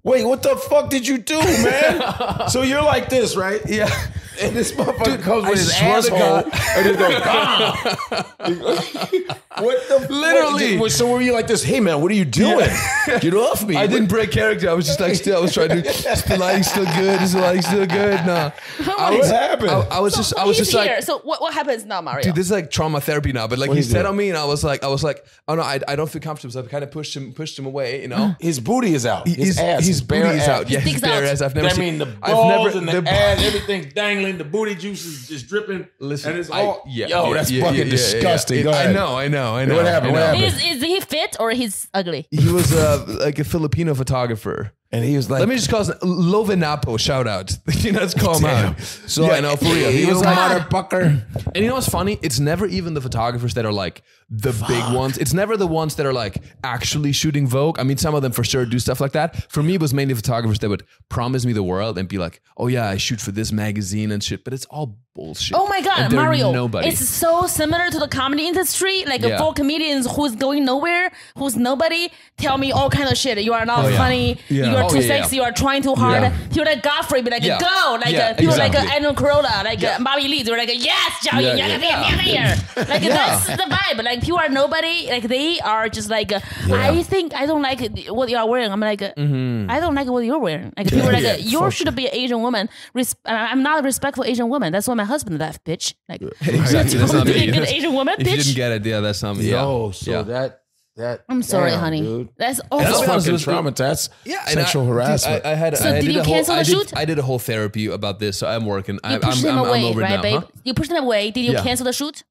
Wait, what the fuck did you do, man? So you're like this, right? Yeah. And this motherfucker Dude, comes with I his asshole and he goes, ah. What the literally. What, so were you like this, hey man, what are you doing? Yeah. Get off me. I didn't break character. I was just like, still, I was trying to, is the lighting still good? Is the lighting still good? Nah. I was, what happened? I, I was so just, I was just here. Like. So what, what happens now, Mario? Dude, this is like trauma therapy now, but like what he said on me and I was like, I was like, oh no, I, I don't feel comfortable. So I kind of pushed him, pushed him away, you know? His booty is out. His, his ass. His bare ass. Out. Yeah, his bare ass. I've never seen. I mean, the balls and the ass, everything dangling. The booty juice is just dripping. Listen, and it's all I, yeah, yo, yeah, that's yeah, fucking yeah, yeah, disgusting. Yeah, yeah. It, I know, I know, I know. What happened? Know. What happened? Is, is he fit or he's ugly? He was uh, like a Filipino photographer, and he was like, let me just call him Lovenapo. Shout out, you know, let's call him out. So yeah, I know for real, he, he was a motherfucker. And you know what's funny? It's never even the photographers that are like the Fuck. Big ones. It's never the ones that are like actually shooting Vogue. I mean, some of them for sure do stuff like that. For me, it was mainly photographers that would promise me the world and be like, oh yeah, I shoot for this magazine and shit, but it's all bullshit. Oh my God, Mario, nobody. It's so similar to the comedy industry. Like yeah. Four comedians who's going nowhere, who's nobody, tell me all kind of shit. You are not oh, yeah. funny. Yeah. You are oh, too yeah, sexy. Yeah. You are trying too hard. Yeah. You're like Godfrey, be like, yeah. go. Like yeah, a, you're exactly. like Anna Corolla, like yeah. Bobby Lee. You're like, yes, Jiaoying, yeah, yeah, yeah, yeah, yeah. yeah. Like yeah. that's the vibe. Like, you are nobody. Like they are just like uh, yeah. I think I don't like what you are wearing. I'm like uh, mm-hmm. I don't like what you're wearing. Like people yeah, like yeah, you should sure. be an Asian woman. Res- I'm not a respectful Asian woman. That's why my husband left, bitch. Like exactly. That's not me. That's, Asian woman, if bitch. You didn't get it. Yeah, that's not me. Yo, yeah. so yeah. that that. I'm sorry, damn, honey. Dude. That's awful. That's fucking trauma. That's yeah, sexual I, harassment. Dude, I, I had. So I, I did, did you whole, cancel I the did, shoot? I did a whole therapy about this. So I'm working. You pushed them away, right, babe? You pushed them away. Did you cancel the shoot?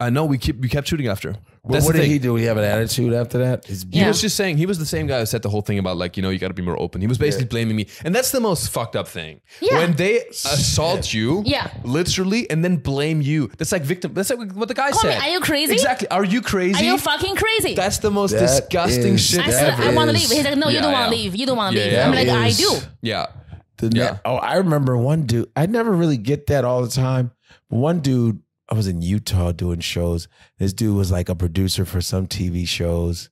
I uh, know we keep we kept shooting after. Well, what did thing. He do? He have an attitude after that? Yeah. He was just saying, he was the same guy who said the whole thing about like, you know, you got to be more open. He was basically yeah. blaming me. And that's the most fucked up thing. Yeah. When they assault yeah. you, yeah. literally, and then blame you. That's like victim. That's like what the guy Call said. Me. Are you crazy? Exactly. Are you crazy? Are you fucking crazy? That's the most that disgusting is, shit I said, ever. I want to leave. He's like, no, yeah, you don't want to yeah. leave. You don't want to yeah, leave. Yeah, I'm like, I do. Yeah. The yeah. Ne- oh, I remember one dude. I never really get that all the time. But one dude. I was in Utah doing shows. This dude was like a producer for some T V shows,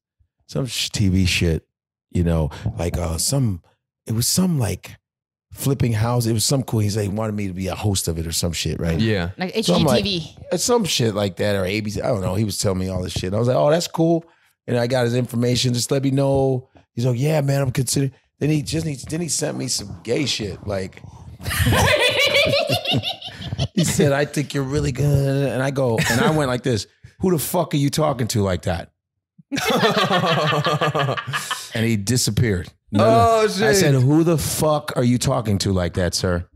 some sh- T V shit, you know, like uh, some, it was some like flipping house. It was some cool, he's like, he wanted me to be a host of it or some shit, right? Yeah. Like H G T V. So like, some shit like that or A B C. I don't know. He was telling me all this shit. And I was like, oh, that's cool. And I got his information. Just let me know. He's like, yeah, man, I'm considering. Then he just, then he sent me some gay shit. Like. He said, I think you're really good. And I go, and I went like this. Who the fuck are you talking to like that? And he disappeared. Oh, shit. I said, who the fuck are you talking to like that, sir?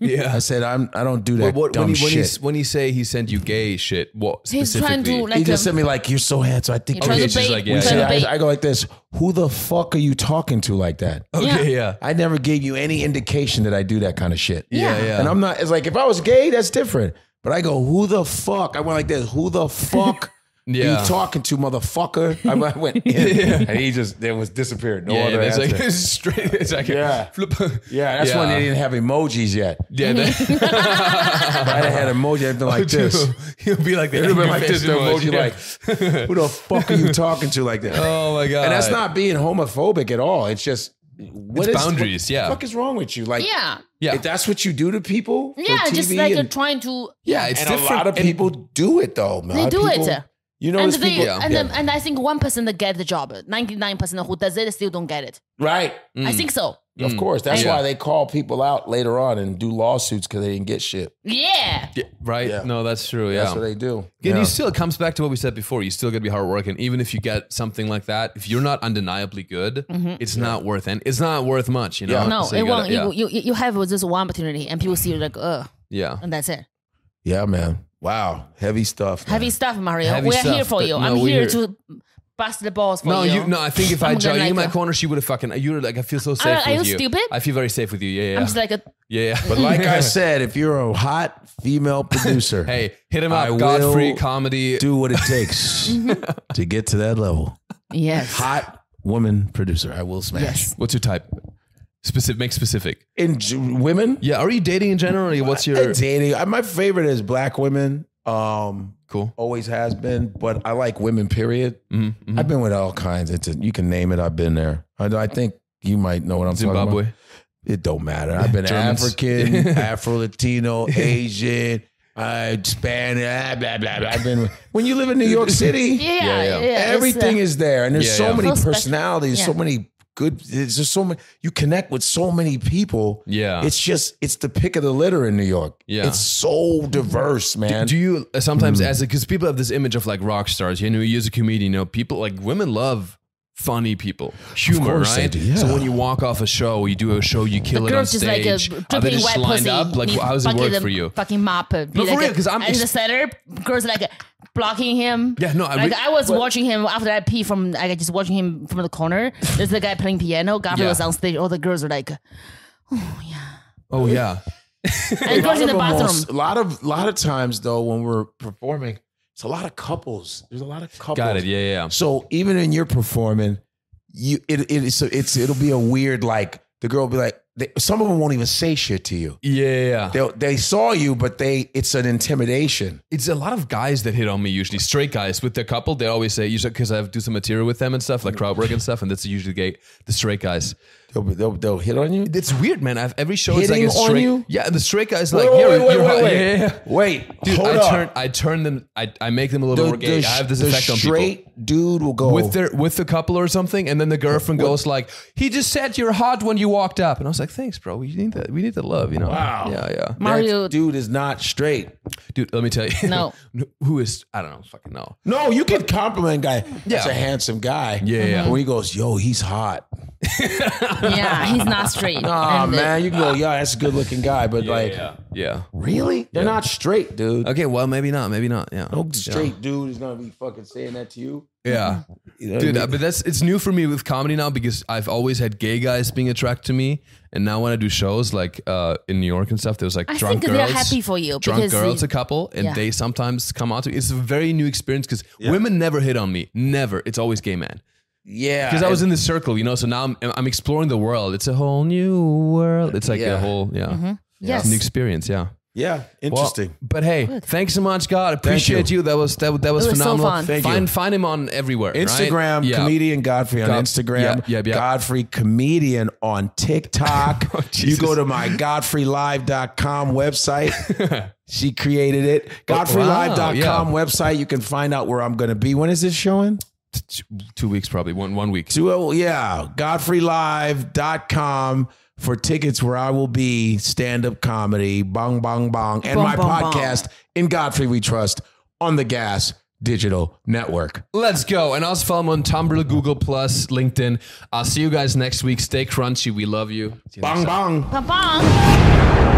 Yeah. I said, I'm, I don't do that what, what, dumb when he, shit. When he, when he say he sent you gay shit, what specifically? To, like, he just sent me like, you're so handsome. I think okay, she's like, yeah. Said, I, I go like this. Who the fuck are you talking to like that? Okay, yeah. yeah. I never gave you any indication that I do that kind of shit. Yeah, yeah. And I'm not, it's like, if I was gay, that's different. But I go, who the fuck? I went like this. Who the fuck? Yeah. You talking to motherfucker? I went, yeah. Yeah. And he just there was disappeared. No yeah, other answer. Like, it's straight. It's like yeah, flip. Yeah, that's yeah. when they didn't have emojis yet. Yeah, mm-hmm. If I had emoji, I'd been like oh, this. He'll be like, it'll be like this. The emoji, yeah. like, who the fuck are you talking to like that? Oh my God! And that's not being homophobic at all. It's just what it's is, boundaries. What yeah, the fuck is wrong with you? Like yeah. Yeah. If that's what you do to people, yeah, T V just like and, you're trying to. Yeah, it's and different. A lot of people and, do it though, man. They do people, it. You know, and, the, people, yeah. and, yeah. The, and I think one person that get the job, ninety-nine percent who does it still don't get it. Right. Mm. I think so. Of mm. course. That's yeah. why they call people out later on and do lawsuits because they didn't get shit. Yeah. yeah right. Yeah. No, that's true. Yeah. That's what they do. Yeah. And you still, it comes back to what we said before. You still got to be hardworking. Even if you get something like that, if you're not undeniably good, mm-hmm. it's yeah. not worth it. It's not worth much, you know? Yeah. No, so you it gotta, won't. Yeah. You, you, you have this one opportunity and people see you like, ugh. Yeah. And that's it. Yeah, man. Wow, heavy stuff. Man. Heavy stuff, Mario. Heavy we're stuff, here for you. No, I'm here, here to bust the balls for no, you. No, no, I think if I joined like you in my corner, she would have fucking, you were like, I feel so safe uh, with you. Are you stupid? I feel very safe with you, yeah, yeah. I'm just like a... Yeah, yeah. But like I said, if you're a hot female producer... hey, hit him up, Godfrey Comedy. Do what it takes to get to that level. Yes. Hot woman producer, I will smash. Yes. What's your type? Specific, make specific. In women? Yeah. Are you dating in general? Or what's your I, dating? My favorite is black women. Um, cool. Always has been, but I like women. Period. Mm-hmm, mm-hmm. I've been with all kinds. It's a, you can name it. I've been there. I, I think you might know what I'm Zimbabwe. talking about. Zimbabwe. It don't matter. I've been Germans. African, Afro Latino, Asian. Uh, Spanish, blah, blah, blah. I've been, when you live in New York City, yeah, yeah, yeah. yeah everything uh, is there, and there's yeah, so yeah. many so personalities, yeah. so many. Good. There's just so many. You connect with so many people. Yeah. It's just, it's the pick of the litter in New York. Yeah. It's so diverse, man. Do, do you sometimes mm. as a, because people have this image of like rock stars, you know, you as a comedian, you know, people like women love funny people, humor, course, right? Yeah. So when you walk off a show, you do a show, you kill the it on stage. Like a, are they just lined up? Like, how does it work for you? Fucking mop. No, for like real, because I'm in the center. Girls like a, blocking him. Yeah, no, I, like, I was but, watching him after I pee from, I like, just watching him from the corner. There's the guy playing piano. Godfrey yeah. was on stage. All the girls were like, oh yeah, oh yeah. And girls in the bathroom. Most, a lot of, lot of times though, when we're performing, it's a lot of couples. There's a lot of couples. Got it. Yeah, yeah. So even in your performing, you it it is it's it'll be a weird like the girl will be like. They, some of them won't even say shit to you. Yeah, they they saw you, but they it's an intimidation. It's a lot of guys that hit on me usually. Straight guys with their couple, they always say usually because I have to do some material with them and stuff like crowd work and stuff, and that's usually gay, the straight guys. They'll, they'll, they'll hit on you. It's weird, man. I've every show Hitting it's like a straight. You? Yeah, the straight guys wait, like wait, you're, wait, you're, wait, wait, yeah, yeah. wait. Dude, hold I up. turn I turn them. I, I make them a little the, more gay. The, I have this effect on people. The straight dude will go with their with the couple or something, and then the girlfriend what? goes like, "He just said you're hot when you walked up," and I was like. Thanks, bro. We need that. We need the love, you know. Wow. Yeah, yeah. Mario, that dude is not straight, dude. Let me tell you. No. Who is? I don't know. Fucking no. No, you can compliment guy. Yeah. That's a handsome guy. Yeah, yeah. Mm-hmm. When he goes, yo, he's hot. Yeah, he's not straight. Nah, and man. They, you can go, yeah, that's a good looking guy, but yeah, like, yeah, yeah. Really? They're yeah. not straight, dude. Okay, well, maybe not. Maybe not. Yeah. No straight yeah. dude is gonna be fucking saying that to you. Yeah, you know dude. I mean? But that's it's new for me with comedy now because I've always had gay guys being attracted to me, and now when I do shows like uh, in New York and stuff, there's like I drunk think girls. They're happy for you. Drunk girls, you, a couple, and yeah. they sometimes come out to me. It's a very new experience because yeah. women never hit on me. Never. It's always gay man. Yeah, because I was in this circle, you know. So now I'm I'm exploring the world. It's a whole new world. It's like yeah. a whole yeah, mm-hmm. yes, it's a new experience. Yeah. Yeah, interesting. Well, but hey, Good. thanks so much, God. Appreciate you. you. That was that, that was, was phenomenal. So fun. Thank find you. find him on everywhere. Instagram, right? yeah. Comedian Godfrey on God, Instagram. Yeah, yeah, yeah. Godfrey Comedian on TikTok. Oh, you go to my Godfrey Live dot com website. She created it. Godfrey Live dot com wow, yeah. website. You can find out where I'm going to be. When is this showing? Two weeks probably. One one week. Two. Oh, yeah. Godfrey Live dot com for tickets where I will be stand-up comedy, bong, bong, bong, and bong, my bong, podcast, bong. In Godfrey We Trust, on the Gas Digital Network. Let's go. And also follow me on Tumblr, Google Plus, LinkedIn. I'll see you guys next week. Stay crunchy. We love you. you bong, bong, bong. Bong, bong.